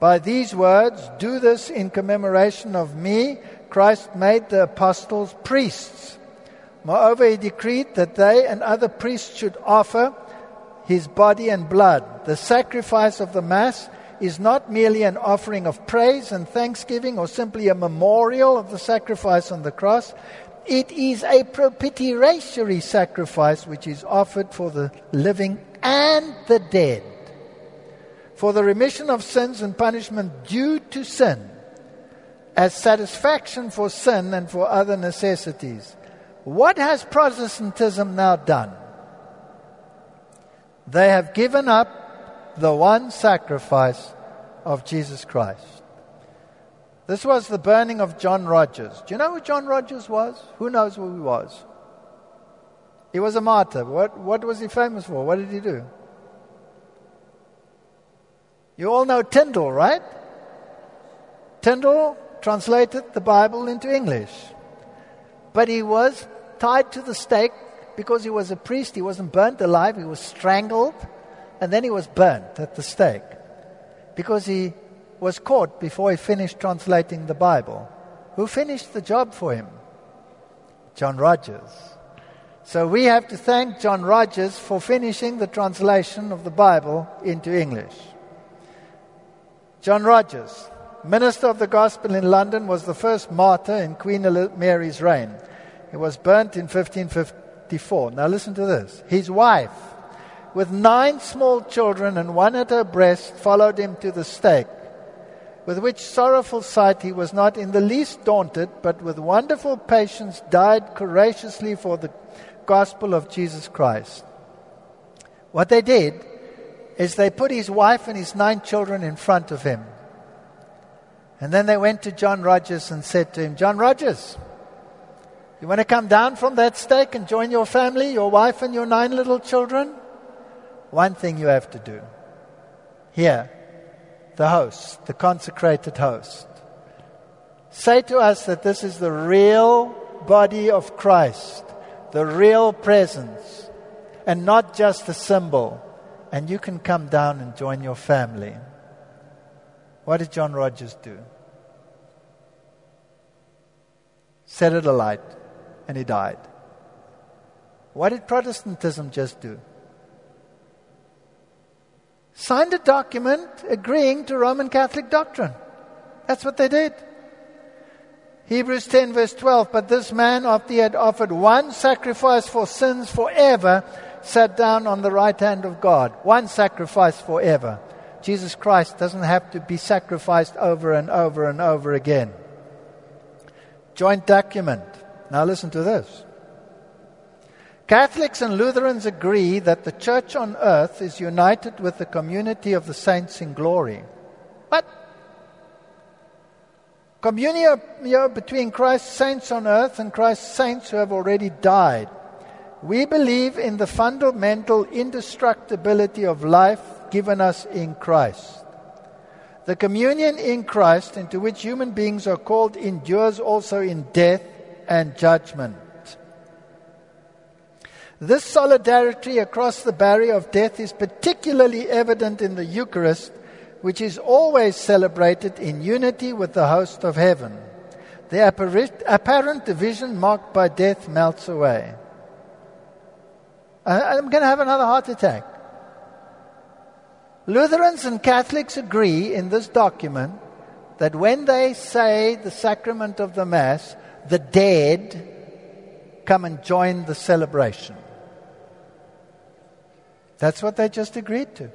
By these words, do this in commemoration of me, Christ made the apostles priests. Moreover, he decreed that they and other priests should offer his body and blood. The sacrifice of the Mass is not merely an offering of praise and thanksgiving, or simply a memorial of the sacrifice on the cross. It is a propitiatory sacrifice which is offered for the living and the dead, for the remission of sins and punishment due to sin, as satisfaction for sin and for other necessities. What has Protestantism now done? They have given up the one sacrifice of Jesus Christ. This was the burning of John Rogers. Do you know who John Rogers was? Who knows who he was? He was a martyr. What, what was he famous for? What did he do? You all know Tyndale, right? Tyndale translated the Bible into English. But he was tied to the stake because he was a priest. He wasn't burnt alive. He was strangled. And then he was burnt at the stake because he was caught before he finished translating the Bible. Who finished the job for him? John Rogers. So we have to thank John Rogers for finishing the translation of the Bible into English. John Rogers, minister of the gospel in London, was the first martyr in Queen Mary's reign. He was burnt in fifteen fifty-four. Now listen to this. His wife, with nine small children and one at her breast, followed him to the stake, with which sorrowful sight he was not in the least daunted, but with wonderful patience died courageously for the gospel of Jesus Christ. What they did is they put his wife and his nine children in front of him. And then they went to John Rogers and said to him, John Rogers, you want to come down from that stake and join your family, your wife and your nine little children? One thing you have to do. Here, the host, the consecrated host. Say to us that this is the real body of Christ, the real presence, and not just a symbol. And you can come down and join your family. What did John Rogers do? Set it alight, and he died. What did Protestantism just do? Signed a document agreeing to Roman Catholic doctrine. That's what they did. Hebrews ten verse twelve, but this man, after he had offered one sacrifice for sins forever, sat down on the right hand of God. One sacrifice forever. Jesus Christ doesn't have to be sacrificed over and over and over again. Joint document. Now listen to this. Catholics and Lutherans agree that the church on earth is united with the community of the saints in glory. What? Communion between Christ's saints on earth and Christ's saints who have already died. We believe in the fundamental indestructibility of life given us in Christ. The communion in Christ into which human beings are called endures also in death and judgment. This solidarity across the barrier of death is particularly evident in the Eucharist, which is always celebrated in unity with the host of heaven. The apparent division marked by death melts away. I'm going to have another heart attack. Lutherans and Catholics agree in this document that when they say the sacrament of the Mass, the dead come and join the celebration. That's what they just agreed to.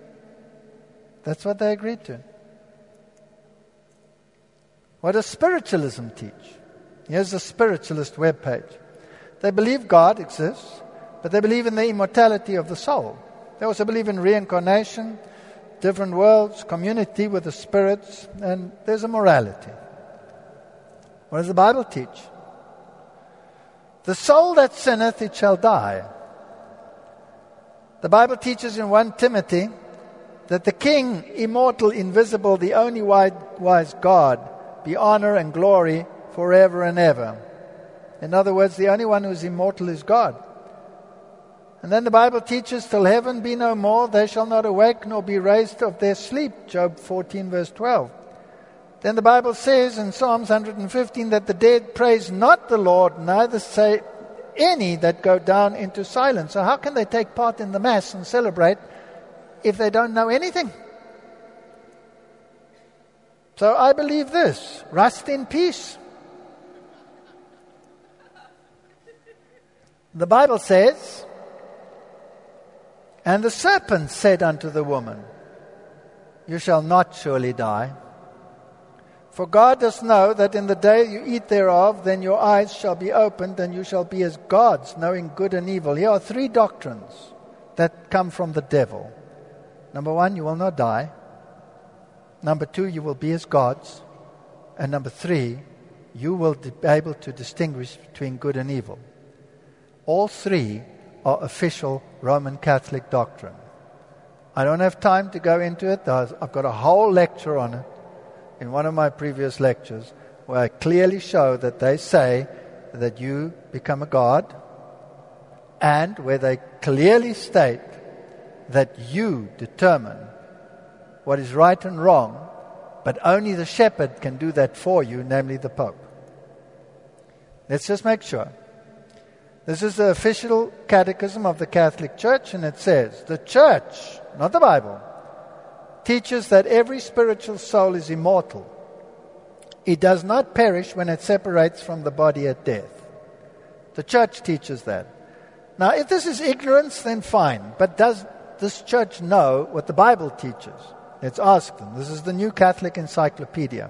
That's what they agreed to. What does spiritualism teach? Here's the spiritualist webpage. They believe God exists, but they believe in the immortality of the soul. They also believe in reincarnation, different worlds, community with the spirits, and there's a morality. What does the Bible teach? The soul that sinneth, it shall die. The Bible teaches in First Timothy that the King, immortal, invisible, the only wise God, be honor and glory forever and ever. In other words, the only one who is immortal is God. And then the Bible teaches, till heaven be no more, they shall not awake nor be raised of their sleep. Job fourteen verse twelve. Then the Bible says in Psalms one hundred fifteen that the dead praise not the Lord, neither say any that go down into silence. So how can they take part in the Mass and celebrate if they don't know anything? So I believe this, rest in peace. The Bible says, and the serpent said unto the woman, you shall not surely die. For God does know that in the day you eat thereof, then your eyes shall be opened, and you shall be as gods, knowing good and evil. Here are three doctrines that come from the devil. Number one, you will not die. Number two, you will be as gods. And number three, you will be able to distinguish between good and evil. All three are official Roman Catholic doctrine. I don't have time to go into it. I've got a whole lecture on it in one of my previous lectures where I clearly show that they say that you become a god, and where they clearly state that you determine what is right and wrong, but only the shepherd can do that for you, namely the Pope. Let's just make sure. This is the official catechism of the Catholic Church, and it says, the Church, not the Bible, teaches that every spiritual soul is immortal. It does not perish when it separates from the body at death. The church teaches that. Now, if this is ignorance, then fine. But does this church know what the Bible teaches? Let's ask them. This is the New Catholic Encyclopedia.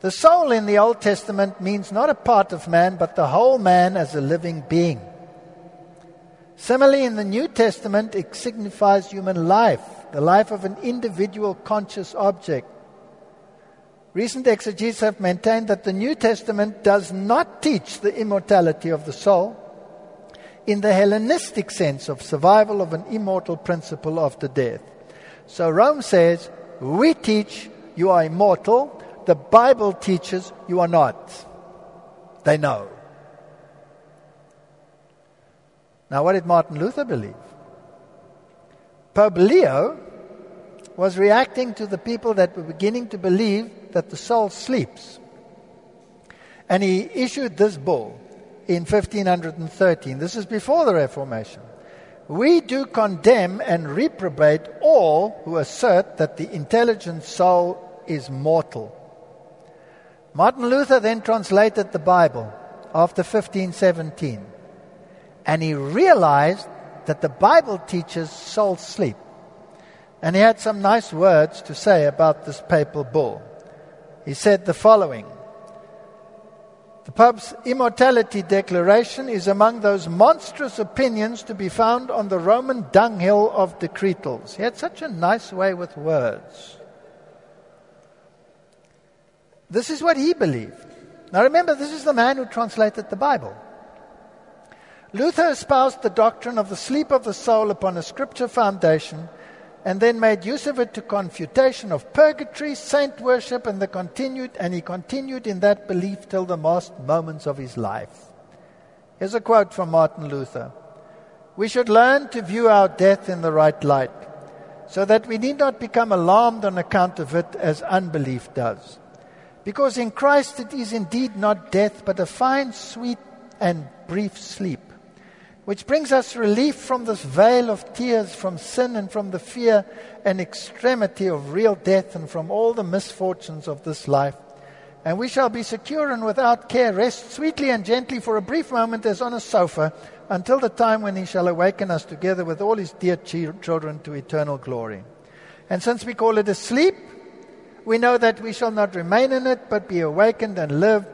The soul in the Old Testament means not a part of man, but the whole man as a living being. Similarly, in the New Testament, it signifies human life, the life of an individual conscious object. Recent exegetes have maintained that the New Testament does not teach the immortality of the soul in the Hellenistic sense of survival of an immortal principle after death. So Rome says, we teach you are immortal. The Bible teaches you are not. They know. Now, what did Martin Luther believe? Pope Leo was reacting to the people that were beginning to believe that the soul sleeps. And he issued this bull in fifteen thirteen. This is before the Reformation. We do condemn and reprobate all who assert that the intelligent soul is mortal. Martin Luther then translated the Bible after fifteen seventeen, and he realized that the Bible teaches soul sleep. And he had some nice words to say about this papal bull. He said the following: the Pope's immortality declaration is among those monstrous opinions to be found on the Roman dunghill of decretals. He had such a nice way with words. This is what he believed. Now remember, this is the man who translated the Bible. Luther espoused the doctrine of the sleep of the soul upon a scripture foundation, and then made use of it to confutation of purgatory, saint worship, and the continued, and he continued in that belief till the last moments of his life. Here's a quote from Martin Luther: we should learn to view our death in the right light, so that we need not become alarmed on account of it as unbelief does. Because in Christ it is indeed not death, but a fine, sweet, and brief sleep, which brings us relief from this veil of tears, from sin and from the fear and extremity of real death and from all the misfortunes of this life. And we shall be secure and without care, rest sweetly and gently for a brief moment as on a sofa, until the time when he shall awaken us together with all his dear children to eternal glory. And since we call it a sleep, we know that we shall not remain in it, but be awakened and live,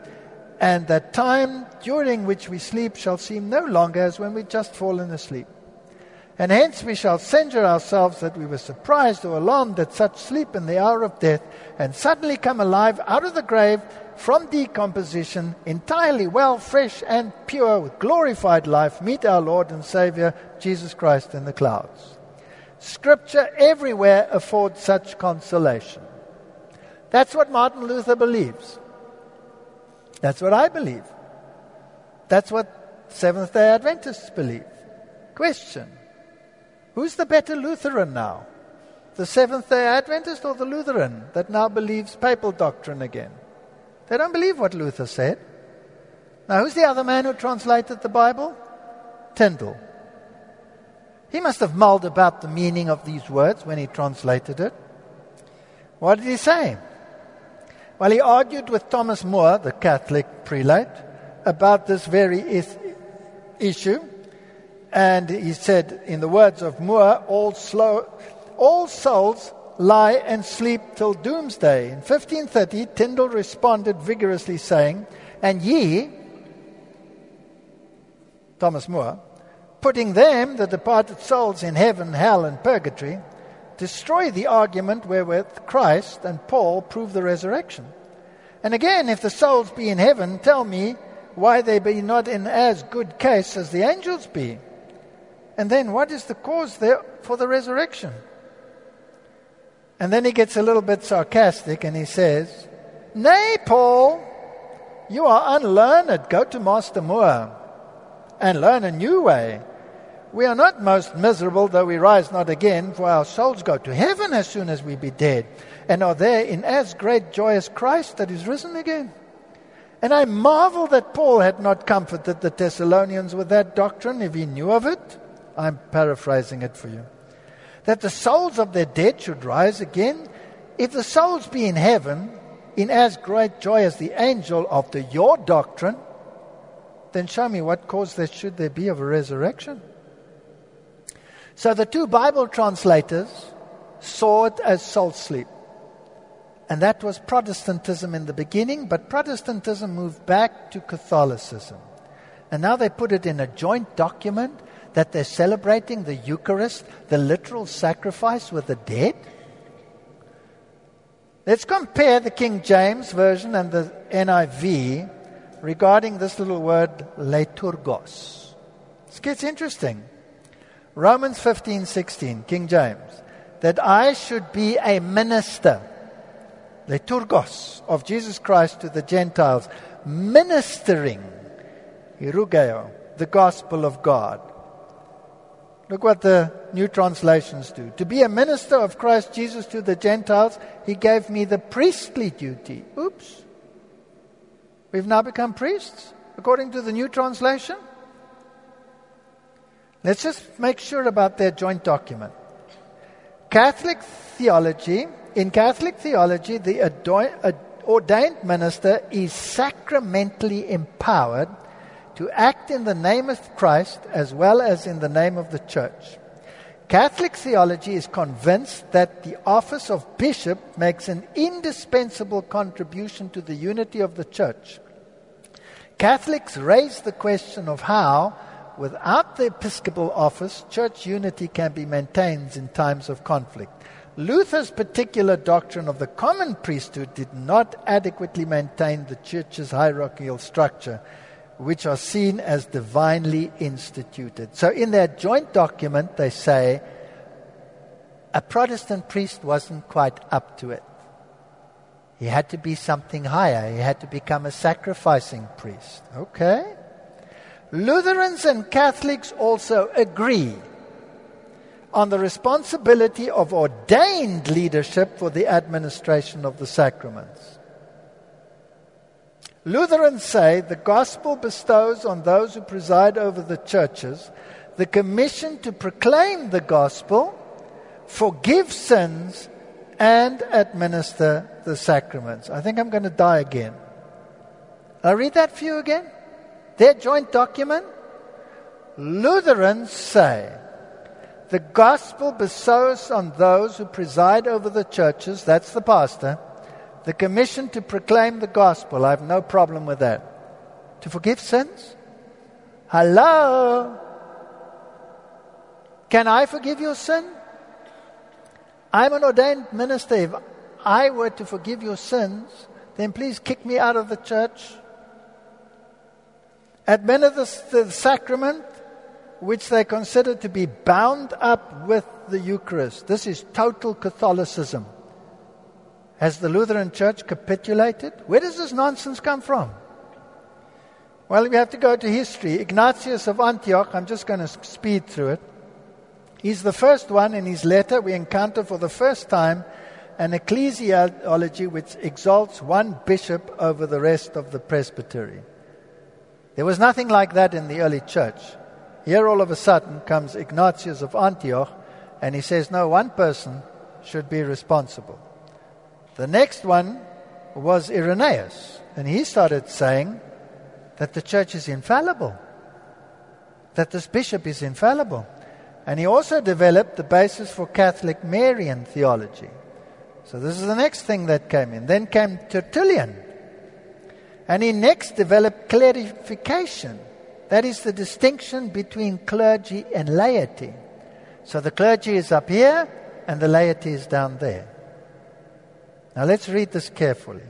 and that time during which we sleep shall seem no longer as when we just fallen asleep. And hence we shall censure ourselves that we were surprised or alarmed at such sleep in the hour of death, and suddenly come alive out of the grave from decomposition, entirely well, fresh and pure, with glorified life, meet our Lord and Savior, Jesus Christ, in the clouds. Scripture everywhere affords such consolation. That's what Martin Luther believes. That's what I believe. That's what Seventh-day Adventists believe. Question: who's the better Lutheran now? The Seventh-day Adventist or the Lutheran that now believes papal doctrine again? They don't believe what Luther said. Now, who's the other man who translated the Bible? Tyndale. He must have mulled about the meaning of these words when he translated it. What did he say? Well, he argued with Thomas More, the Catholic prelate, about this very is- issue. And he said, in the words of More, all, slow, all souls lie and sleep till doomsday. In fifteen thirty, Tyndale responded vigorously saying, and ye, Thomas More, putting them, the departed souls in heaven, hell, and purgatory, destroy the argument wherewith Christ and Paul prove the resurrection. And again, if the souls be in heaven, tell me why they be not in as good case as the angels be. And then what is the cause there for the resurrection? And then he gets a little bit sarcastic and he says, nay, Paul, you are unlearned. Go to Master Moore and learn a new way. We are not most miserable, though we rise not again, for our souls go to heaven as soon as we be dead, and are there in as great joy as Christ that is risen again. And I marvel that Paul had not comforted the Thessalonians with that doctrine, if he knew of it. I'm paraphrasing it for you. That the souls of their dead should rise again. If the souls be in heaven, in as great joy as the angel after your doctrine, then show me what cause there should there be of a resurrection. So the two Bible translators saw it as soul sleep. And that was Protestantism in the beginning, but Protestantism moved back to Catholicism. And now they put it in a joint document that they're celebrating the Eucharist, the literal sacrifice with the dead. Let's compare the King James Version and the N I V regarding this little word, liturgos. This gets interesting. Romans fifteen sixteen, King James, that I should be a minister, liturgos, of Jesus Christ to the Gentiles, ministering, hirugeo, the gospel of God. Look what the new translations do. To be a minister of Christ Jesus to the Gentiles, he gave me the priestly duty. Oops. We've now become priests, according to the new translation. Let's just make sure about their joint document. Catholic theology, in Catholic theology, the ordained minister is sacramentally empowered to act in the name of Christ as well as in the name of the church. Catholic theology is convinced that the office of bishop makes an indispensable contribution to the unity of the church. Catholics raise the question of how, without the episcopal office, church unity can be maintained in times of conflict. Luther's particular doctrine of the common priesthood did not adequately maintain the church's hierarchical structure, which are seen as divinely instituted. So in their joint document, they say a Protestant priest wasn't quite up to it. He had to be something higher. He had to become a sacrificing priest. Okay. Lutherans and Catholics also agree on the responsibility of ordained leadership for the administration of the sacraments. Lutherans say the gospel bestows on those who preside over the churches the commission to proclaim the gospel, forgive sins, and administer the sacraments. I think I'm going to die again. I'll read that for you again. Their joint document. Lutherans say the gospel bestows on those who preside over the churches, that's the pastor, the commission to proclaim the gospel. I have no problem with that. To forgive sins? Hello? Can I forgive your sin? I'm an ordained minister. If I were to forgive your sins, then please kick me out of the church. Administer the sacrament, which they consider to be bound up with the Eucharist. This is total Catholicism. Has the Lutheran Church capitulated? Where does this nonsense come from? Well, we have to go to history. Ignatius of Antioch, I'm just going to speed through it. He's the first one. In his letter, we encounter for the first time an ecclesiology which exalts one bishop over the rest of the presbytery. There was nothing like that in the early church. Here all of a sudden comes Ignatius of Antioch and he says, no, one person should be responsible. The next one was Irenaeus, and he started saying that the church is infallible, that this bishop is infallible. And he also developed the basis for Catholic Marian theology. So this is the next thing that came in. Then came Tertullian, and he next developed clarification, that is the distinction between clergy and laity. So the clergy is up here, and the laity is down there. Now let's read this carefully.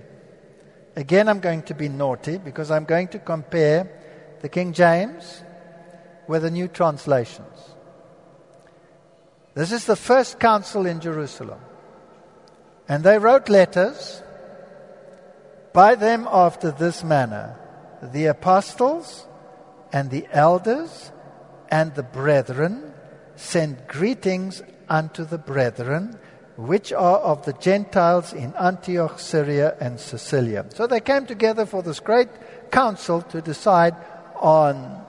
Again, I'm going to be naughty because I'm going to compare the King James with the new translations. This is the first council in Jerusalem. And they wrote letters by them after this manner. The apostles and the elders and the brethren send greetings unto the brethren, which are of the Gentiles in Antioch, Syria, and Sicilia. So they came together for this great council to decide on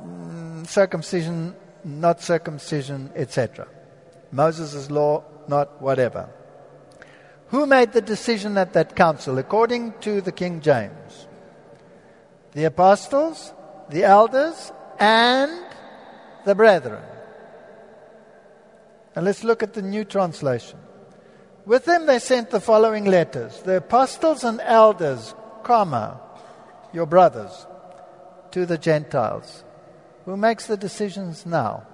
mm, circumcision, not circumcision, et cetera. Moses' law, not whatever. Who made the decision at that council? According to the King James, the apostles the elders, and the brethren. And let's look at the new translation. With them they sent the following letters. The apostles and elders, comma, your brothers, to the Gentiles. Who makes the decisions now?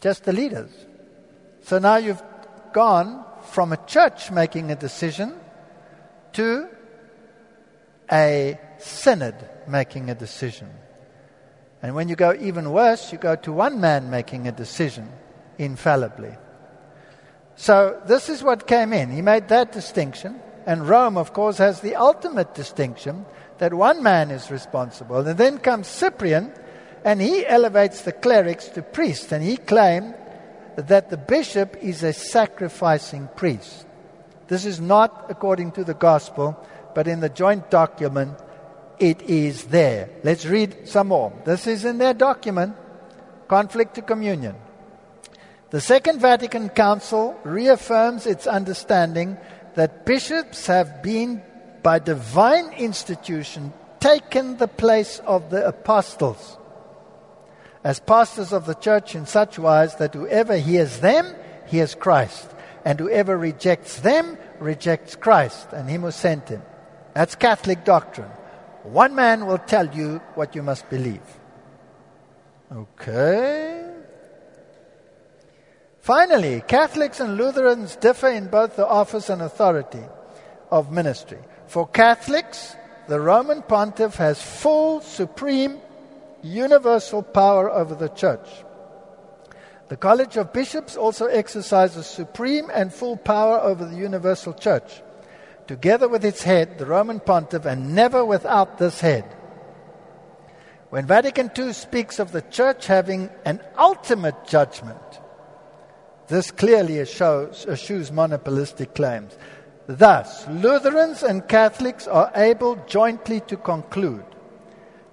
Just the leaders. So now you've gone from a church making a decision to a synod making a decision. And when you go even worse, you go to one man making a decision infallibly. So this is what came in. He made that distinction. And Rome, of course, has the ultimate distinction that one man is responsible. And then comes Cyprian, and he elevates the clerics to priests. And he claimed that the bishop is a sacrificing priest. This is not according to the gospel, but in the joint document, it is there. Let's read some more. This is in their document, Conflict to Communion. The Second Vatican Council reaffirms its understanding that bishops have been, by divine institution, taken the place of the apostles as pastors of the church in such wise that whoever hears them, hears Christ. And whoever rejects them, rejects Christ and him who sent him. That's Catholic doctrine. One man will tell you what you must believe. Okay. Finally, Catholics and Lutherans differ in both the office and authority of ministry. For Catholics, the Roman Pontiff has full, supreme, universal power over the Church. The College of Bishops also exercises supreme and full power over the universal Church, together with its head, the Roman Pontiff, and never without this head. When Vatican Two speaks of the Church having an ultimate judgment, this clearly eschews, eschews monopolistic claims. Thus, Lutherans and Catholics are able jointly to conclude.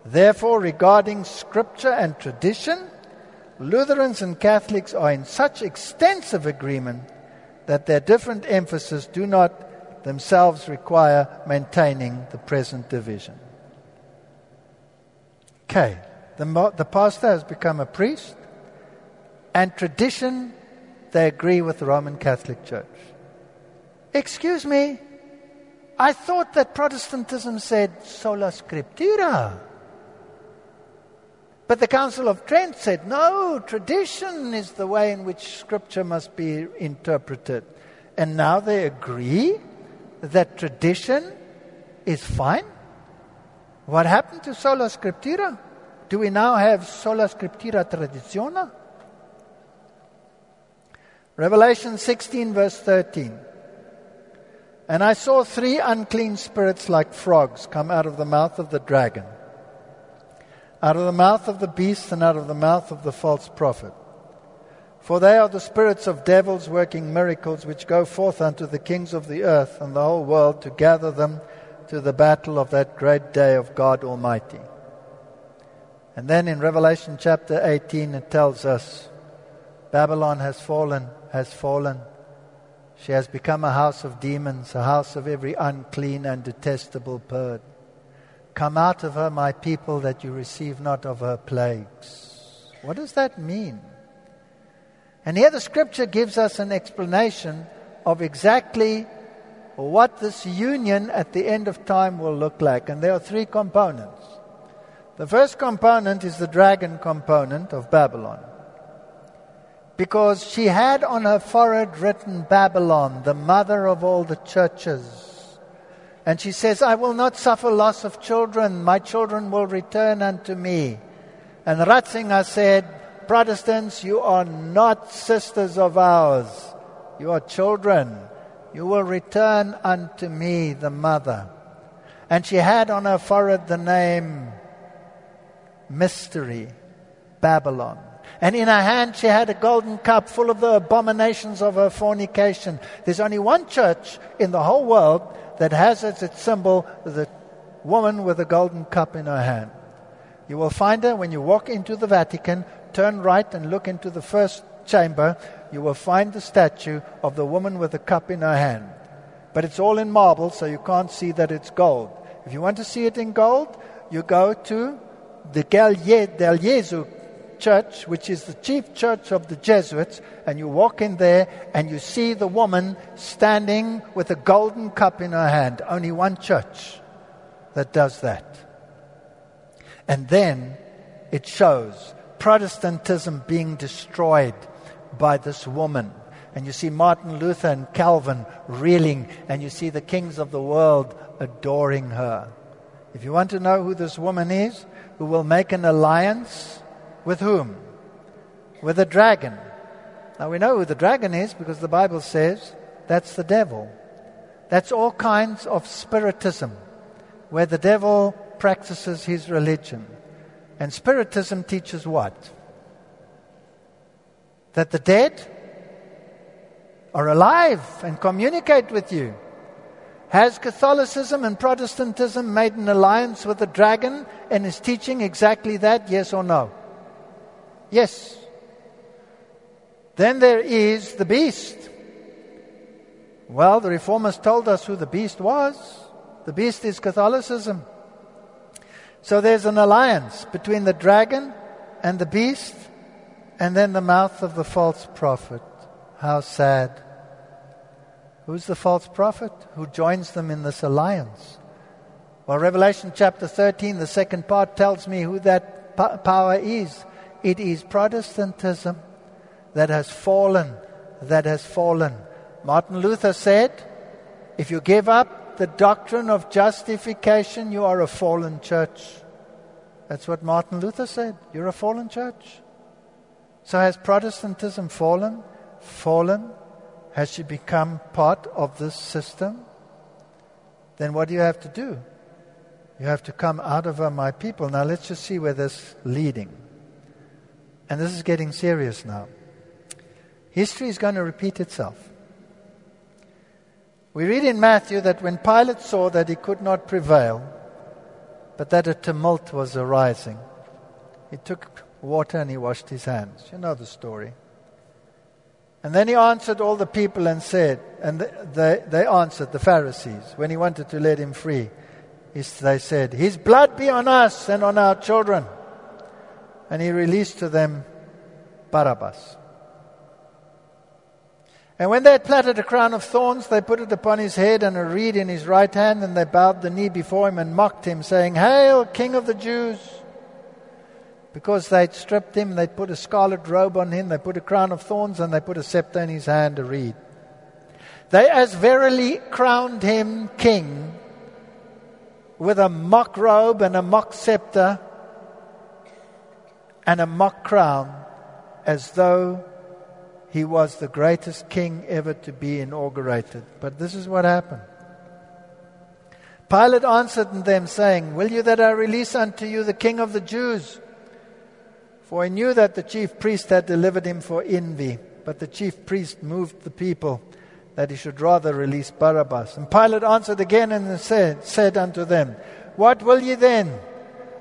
Therefore, regarding Scripture and tradition, Lutherans and Catholics are in such extensive agreement that their different emphases do not themselves require maintaining the present division. Okay, the, mo- the pastor has become a priest, and tradition, they agree with the Roman Catholic Church. Excuse me, I thought that Protestantism said sola scriptura. But the Council of Trent said, no, tradition is the way in which Scripture must be interpreted. And now they agree that tradition is fine? What happened to sola scriptura? Do we now have sola scriptura traditiona? Revelation sixteen verse thirteen. And I saw three unclean spirits like frogs come out of the mouth of the dragon, out of the mouth of the beast, and out of the mouth of the false prophet. For they are the spirits of devils working miracles, which go forth unto the kings of the earth and the whole world to gather them to the battle of that great day of God Almighty. And then in Revelation chapter eighteen it tells us, Babylon has fallen, has fallen. She has become a house of demons, a house of every unclean and detestable bird. Come out of her, my people, that you receive not of her plagues. What does that mean? And here the Scripture gives us an explanation of exactly what this union at the end of time will look like. And there are three components. The first component is the dragon component of Babylon, because she had on her forehead written Babylon, the mother of all the churches. And she says, I will not suffer loss of children. My children will return unto me. And Ratzinger said, Protestants, you are not sisters of ours. You are children. You will return unto me, the mother. And she had on her forehead the name Mystery, Babylon. And in her hand she had a golden cup full of the abominations of her fornication. There's only one church in the whole world that has as its symbol the woman with a golden cup in her hand. You will find her when you walk into the Vatican, turn right and look into the first chamber. You will find the statue of the woman with a cup in her hand. But it's all in marble, so you can't see that it's gold. If you want to see it in gold, you go to the Galiezu Church, which is the chief church of the Jesuits, and you walk in there and you see the woman standing with a golden cup in her hand. Only one church that does that. And then it shows Protestantism being destroyed by this woman. And you see Martin Luther and Calvin reeling, and you see the kings of the world adoring her. If you want to know who this woman is, who will make an alliance with whom? With a dragon. Now we know who the dragon is because the Bible says that's the devil. That's all kinds of spiritism, where the devil practices his religion. And spiritism teaches what? That the dead are alive and communicate with you. Has Catholicism and Protestantism made an alliance with the dragon and is teaching exactly that, yes or no? Yes. Then there is the beast. Well, the Reformers told us who the beast was. The beast is Catholicism. So there's an alliance between the dragon and the beast, and then the mouth of the false prophet. How sad. Who's the false prophet? Who joins them in this alliance? Well, Revelation chapter thirteen, the second part, tells me who that po- power is. It is Protestantism that has fallen, that has fallen. Martin Luther said, if you give up the doctrine of justification, you are a fallen church. That's what Martin Luther said. You're a fallen church. So has Protestantism fallen? Fallen? Has she become part of this system? Then what do you have to do? You have to come out of her, my people. Now let's just see where this is leading. And this is getting serious now. History is going to repeat itself. We read in Matthew that when Pilate saw that he could not prevail, but that a tumult was arising, he took water and he washed his hands. You know the story. And then he answered all the people and said, and they, they answered, the Pharisees, when he wanted to let him free, they said, his blood be on us and on our children. And he released to them Barabbas. And when they had plaited a crown of thorns, they put it upon his head and a reed in his right hand, and they bowed the knee before him and mocked him, saying, Hail, King of the Jews! Because they'd stripped him, they'd put a scarlet robe on him, they put a crown of thorns, and they put a scepter in his hand, a reed. They as verily crowned him king with a mock robe and a mock scepter and a mock crown, as though he was the greatest king ever to be inaugurated. But this is what happened. Pilate answered them, saying, Will you that I release unto you the King of the Jews? For he knew that the chief priest had delivered him for envy. But the chief priest moved the people that he should rather release Barabbas. And Pilate answered again and said, said unto them, What will ye then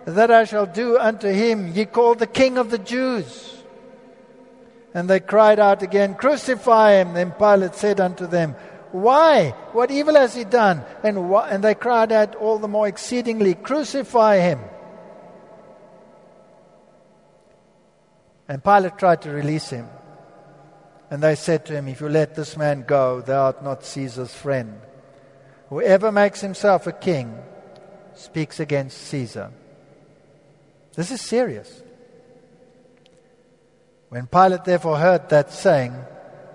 that I shall do unto him ye call the King of the Jews? And they cried out again, Crucify him. Then Pilate said unto them, Why? What evil has he done? And, wh- and they cried out all the more exceedingly, Crucify him. And Pilate tried to release him. And they said to him, If you let this man go, thou art not Caesar's friend. Whoever makes himself a king speaks against Caesar. This is serious. When Pilate therefore heard that saying,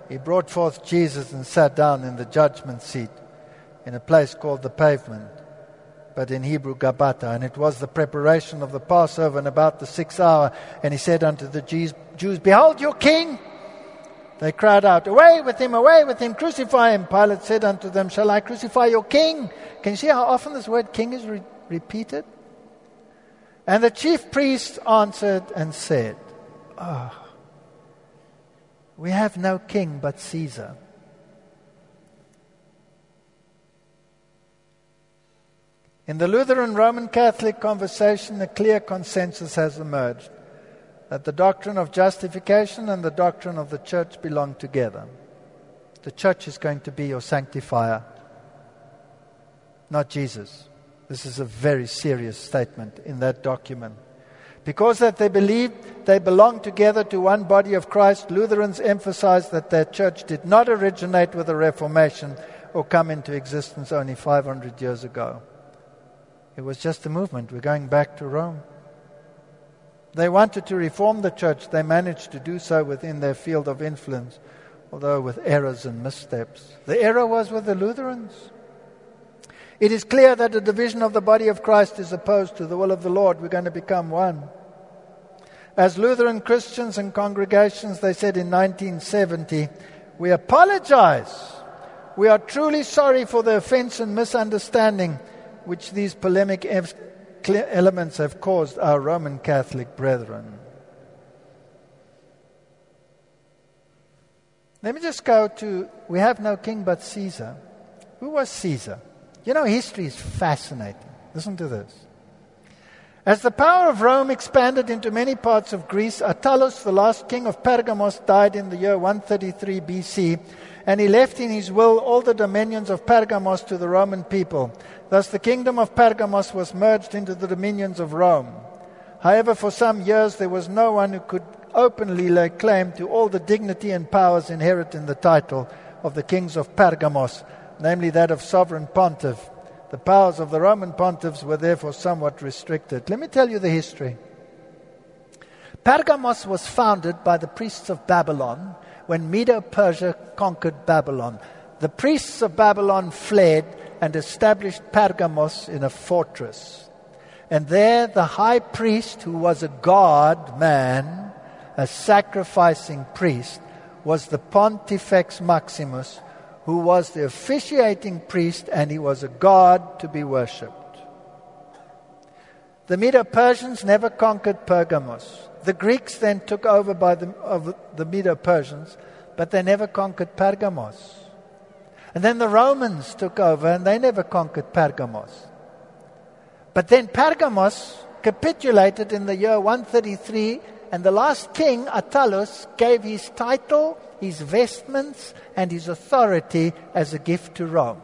he brought forth Jesus and sat down in the judgment seat in a place called the Pavement, but in Hebrew, Gabbatha. And it was the preparation of the Passover, and about the sixth hour. And he said unto the Jews, Behold your king! They cried out, Away with him, away with him, crucify him! Pilate said unto them, Shall I crucify your king? Can you see how often this word king is re- repeated? And the chief priest answered and said, Oh, we have no king but Caesar. In the Lutheran Roman Catholic conversation, a clear consensus has emerged that the doctrine of justification and the doctrine of the church belong together. The church is going to be your sanctifier, not Jesus. This is a very serious statement in that document. Because that they believed they belonged together to one body of Christ, Lutherans emphasized that their church did not originate with the Reformation or come into existence only five hundred years ago. It was just a movement. We're going back to Rome. They wanted to reform the church. They managed to do so within their field of influence, although with errors and missteps. The error was with the Lutherans. It is clear that a division of the body of Christ is opposed to the will of the Lord. We're going to become one. As Lutheran Christians and congregations, they said in nineteen seventy, we apologize. We are truly sorry for the offense and misunderstanding which these polemic elements have caused our Roman Catholic brethren. Let me just go to, we have no king but Caesar. Who was Caesar? You know, history is fascinating. Listen to this. As the power of Rome expanded into many parts of Greece, Attalus, the last king of Pergamos, died in the year one thirty-three B C, and he left in his will all the dominions of Pergamos to the Roman people. Thus the kingdom of Pergamos was merged into the dominions of Rome. However, for some years there was no one who could openly lay claim to all the dignity and powers inherent in the title of the kings of Pergamos, namely that of sovereign pontiff. The powers of the Roman pontiffs were therefore somewhat restricted. Let me tell you the history. Pergamos was founded by the priests of Babylon when Medo-Persia conquered Babylon. The priests of Babylon fled and established Pergamos in a fortress. And there the high priest, who was a god man, a sacrificing priest, was the Pontifex Maximus, who was the officiating priest, and he was a god to be worshipped. The Medo-Persians never conquered Pergamos. The Greeks then took over by the, of the Medo-Persians, but they never conquered Pergamos. And then the Romans took over, and they never conquered Pergamos. But then Pergamos capitulated in the year one thirty-three, and the last king, Attalus, gave his title, his vestments, and his authority as a gift to Rome.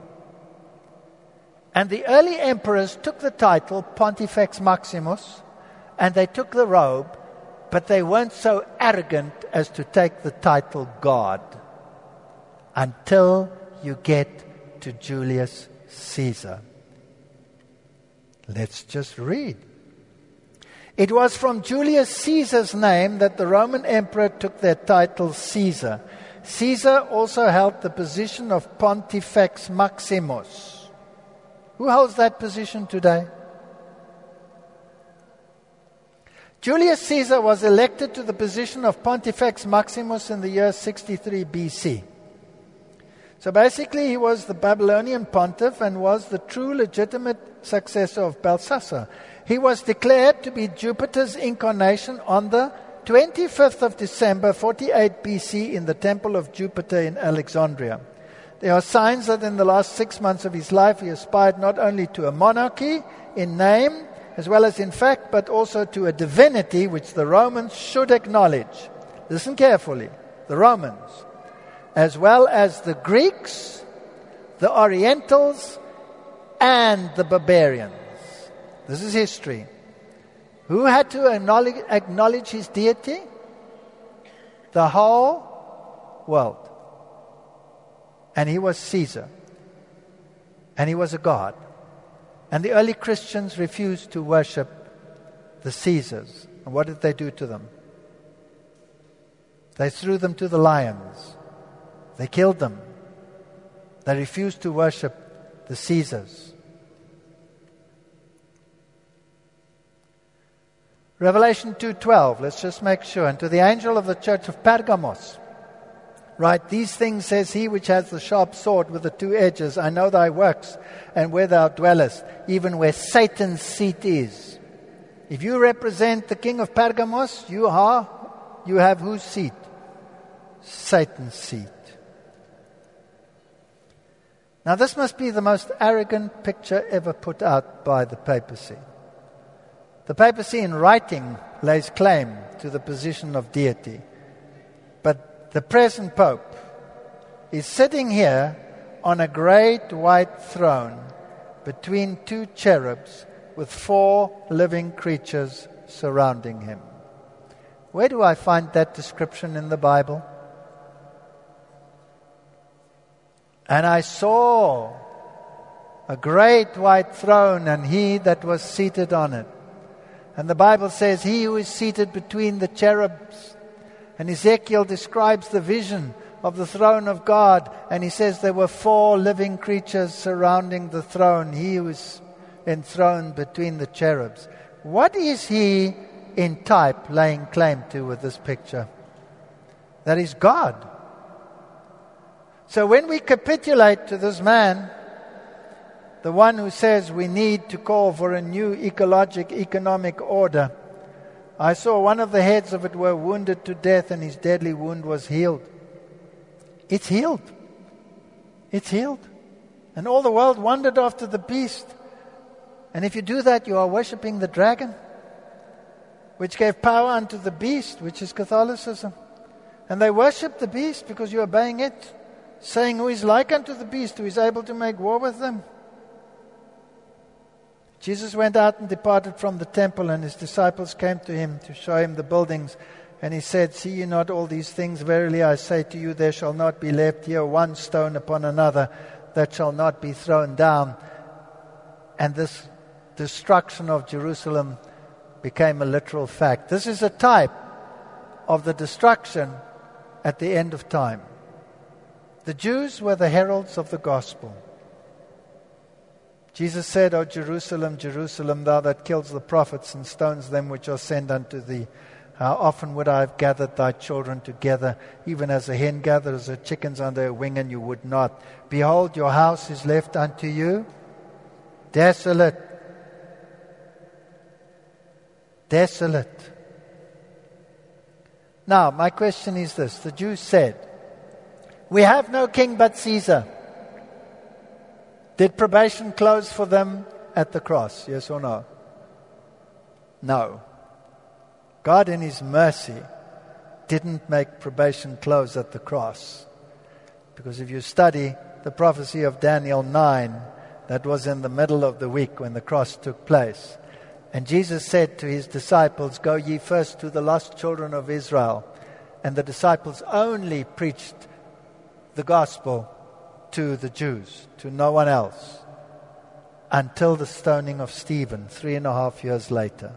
And the early emperors took the title Pontifex Maximus, and they took the robe, but they weren't so arrogant as to take the title God, until you get to Julius Caesar. Let's just read. It was from Julius Caesar's name that the Roman emperor took their title Caesar. Caesar also held the position of Pontifex Maximus. Who holds that position today? Julius Caesar was elected to the position of Pontifex Maximus in the year sixty-three B C. So basically he was the Babylonian pontiff and was the true legitimate successor of Belshazzar. He was declared to be Jupiter's incarnation on the twenty-fifth of December, forty-eight B C, in the temple of Jupiter in Alexandria. There are signs that in the last six months of his life he aspired not only to a monarchy in name, as well as in fact, but also to a divinity which the Romans should acknowledge. Listen carefully. The Romans, as well as the Greeks, the Orientals, and the barbarians. This is history. Who had to acknowledge, acknowledge his deity? The whole world. And he was Caesar. And he was a god. And the early Christians refused to worship the Caesars. And what did they do to them? They threw them to the lions. They killed them. They refused to worship the Caesars. Revelation two twelve, let's just make sure. And to the angel of the church of Pergamos, write, these things says he which has the sharp sword with the two edges. I know thy works and where thou dwellest, even where Satan's seat is. If you represent the king of Pergamos, you are, you have whose seat? Satan's seat. Now this must be the most arrogant picture ever put out by the papacy. The papacy in writing lays claim to the position of deity. But the present Pope is sitting here on a great white throne, between two cherubs with four living creatures surrounding him. Where do I find that description in the Bible? And I saw a great white throne and he that was seated on it. And the Bible says he who is seated between the cherubs. And Ezekiel describes the vision of the throne of God. And he says there were four living creatures surrounding the throne. He who is enthroned between the cherubs. What is he in type laying claim to with this picture? That is God. So when we capitulate to this man, the one who says we need to call for a new ecologic, economic order, I saw one of the heads of it were wounded to death and his deadly wound was healed. It's healed. It's healed. And all the world wondered after the beast. And if you do that, you are worshipping the dragon, which gave power unto the beast, which is Catholicism. And they worship the beast because you're obeying it, saying, who is like unto the beast, who is able to make war with them. Jesus went out and departed from the temple, and his disciples came to him to show him the buildings. And he said, see ye not all these things? Verily I say to you, there shall not be left here one stone upon another that shall not be thrown down. And this destruction of Jerusalem became a literal fact. This is a type of the destruction at the end of time. The Jews were the heralds of the gospel. Jesus said, O Jerusalem, Jerusalem, thou that kills the prophets and stones them which are sent unto thee. How often would I have gathered thy children together, even as a hen gathers her chickens under her wing, and you would not. Behold, your house is left unto you desolate. Desolate. Now, my question is this. The Jews said, we have no king but Caesar. Did probation close for them at the cross? Yes or no? No. God in His mercy didn't make probation close at the cross. Because if you study the prophecy of Daniel nine, that was in the middle of the week when the cross took place. And Jesus said to His disciples, go ye first to the lost children of Israel. And the disciples only preached the gospel to the Jews, to no one else, until the stoning of Stephen three and a half years later.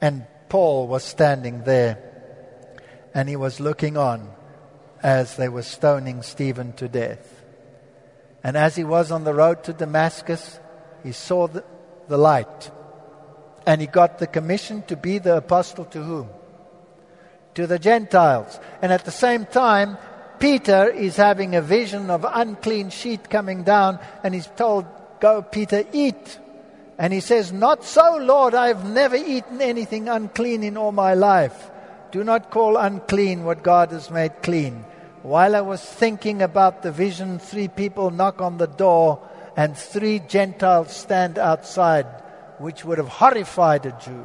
And Paul was standing there and he was looking on as they were stoning Stephen to death. And as he was on the road to Damascus, he saw the, the light, and he got the commission to be the apostle to whom? To the Gentiles. And at the same time, Peter is having a vision of unclean sheep coming down, and he's told, go, Peter, eat. And he says, not so, Lord, I have never eaten anything unclean in all my life. Do not call unclean what God has made clean. While I was thinking about the vision, three people knock on the door, and three Gentiles stand outside, which would have horrified a Jew.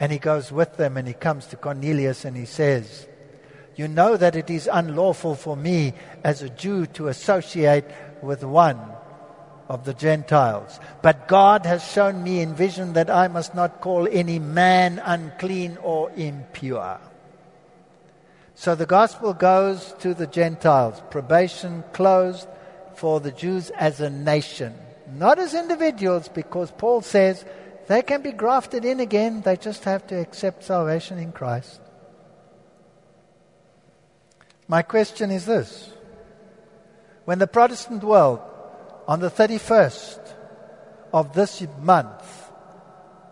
And he goes with them, and he comes to Cornelius, and he says, you know that it is unlawful for me as a Jew to associate with one of the Gentiles. But God has shown me in vision that I must not call any man unclean or impure. So the gospel goes to the Gentiles. Probation closed for the Jews as a nation. Not as individuals, because Paul says they can be grafted in again. They just have to accept salvation in Christ. My question is this. When the Protestant world, on the thirty-first of this month,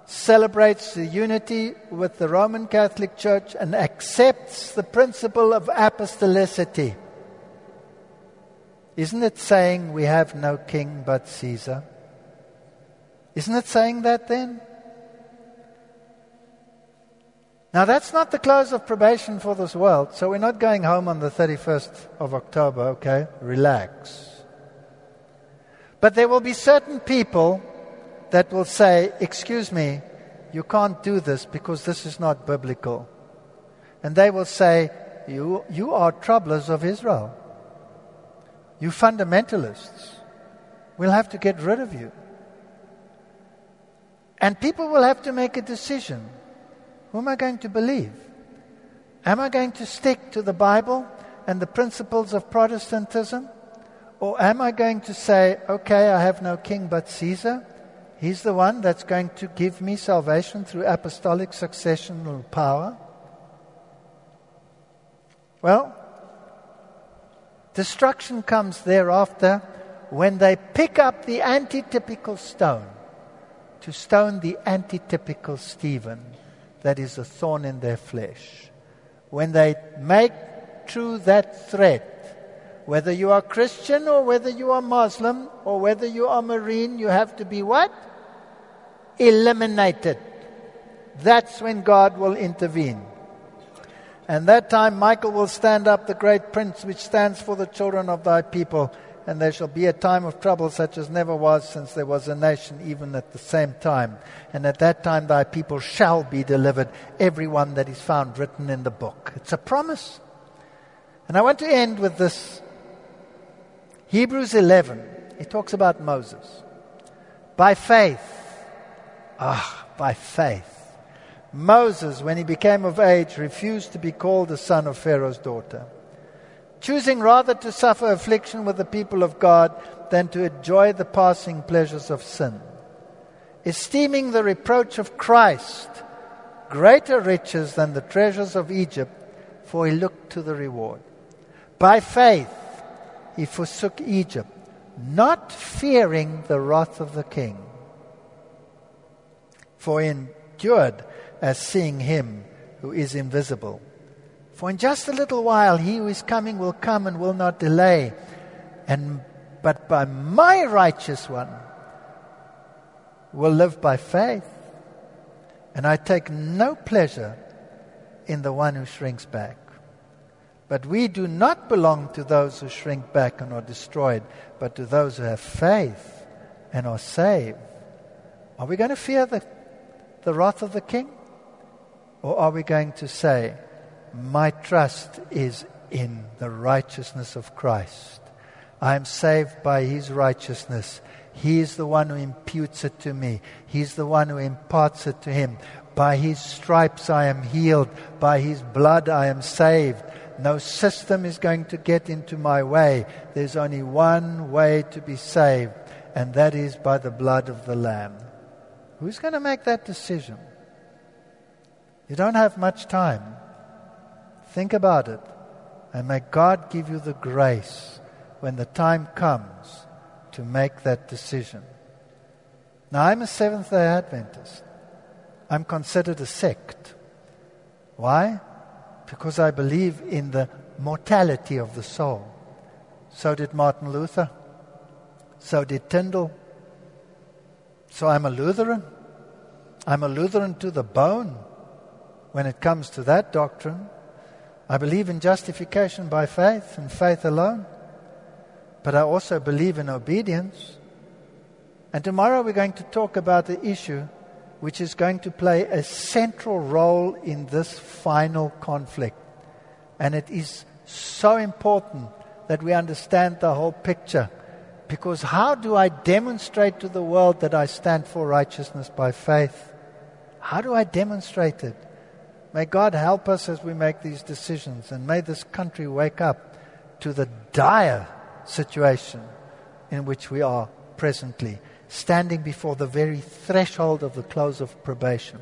celebrates the unity with the Roman Catholic Church and accepts the principle of apostolicity, isn't it saying we have no king but Caesar? Isn't it saying that then? Now, that's not the close of probation for this world, so we're not going home on the thirty-first of October, okay? Relax. But there will be certain people that will say, excuse me, you can't do this because this is not biblical. And they will say, you, you are troublers of Israel. You fundamentalists. we'll have to get rid of you. And people will have to make a decision. Who am I going to believe? Am I going to stick to the Bible and the principles of Protestantism? Or am I going to say, okay, I have no king but Caesar. He's the one that's going to give me salvation through apostolic successional power. Well, destruction comes thereafter when they pick up the antitypical stone to stone the antitypical Stephen that is a thorn in their flesh. When they make true that threat, whether you are Christian or whether you are Muslim or whether you are Marine, you have to be what? Eliminated. That's when God will intervene. And that time Michael will stand up, the great prince which stands for the children of thy people. And there shall be a time of trouble such as never was since there was a nation, even at the same time. And at that time thy people shall be delivered, every one that is found written in the book. It's a promise. And I want to end with this. Hebrews eleven, it talks about Moses. By faith, ah, by faith, Moses, when he became of age, refused to be called the son of Pharaoh's daughter, choosing rather to suffer affliction with the people of God than to enjoy the passing pleasures of sin, esteeming the reproach of Christ greater riches than the treasures of Egypt, for he looked to the reward. By faith he forsook Egypt, not fearing the wrath of the king, for he endured as seeing him who is invisible. For in just a little while he who is coming will come and will not delay. And but by my righteous one will live by faith. And I take no pleasure in the one who shrinks back. But we do not belong to those who shrink back and are destroyed, but to those who have faith and are saved. Are we going to fear the, the wrath of the king? Or are we going to say, my trust is in the righteousness of Christ. I am saved by His righteousness. He is the one who imputes it to me. He is the one who imparts it to Him. By His stripes I am healed. By His blood I am saved. No system is going to get into my way. There's only one way to be saved, and that is by the blood of the Lamb. Who's going to make that decision? You don't have much time. Think about it, and may God give you the grace when the time comes to make that decision. Now, I'm a Seventh-day Adventist. I'm considered a sect. Why? Because I believe in the mortality of the soul. So did Martin Luther. So did Tyndale. So I'm a Lutheran. I'm a Lutheran to the bone when it comes to that doctrine. I believe in justification by faith and faith alone. But I also believe in obedience. And tomorrow we're going to talk about the issue which is going to play a central role in this final conflict. And it is so important that we understand the whole picture. Because how do I demonstrate to the world that I stand for righteousness by faith? How do I demonstrate it? May God help us as we make these decisions, and may this country wake up to the dire situation in which we are presently, standing before the very threshold of the close of probation.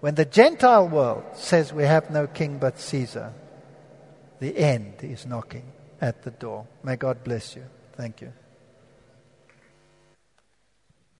When the Gentile world says we have no king but Caesar, the end is knocking at the door. May God bless you. Thank you.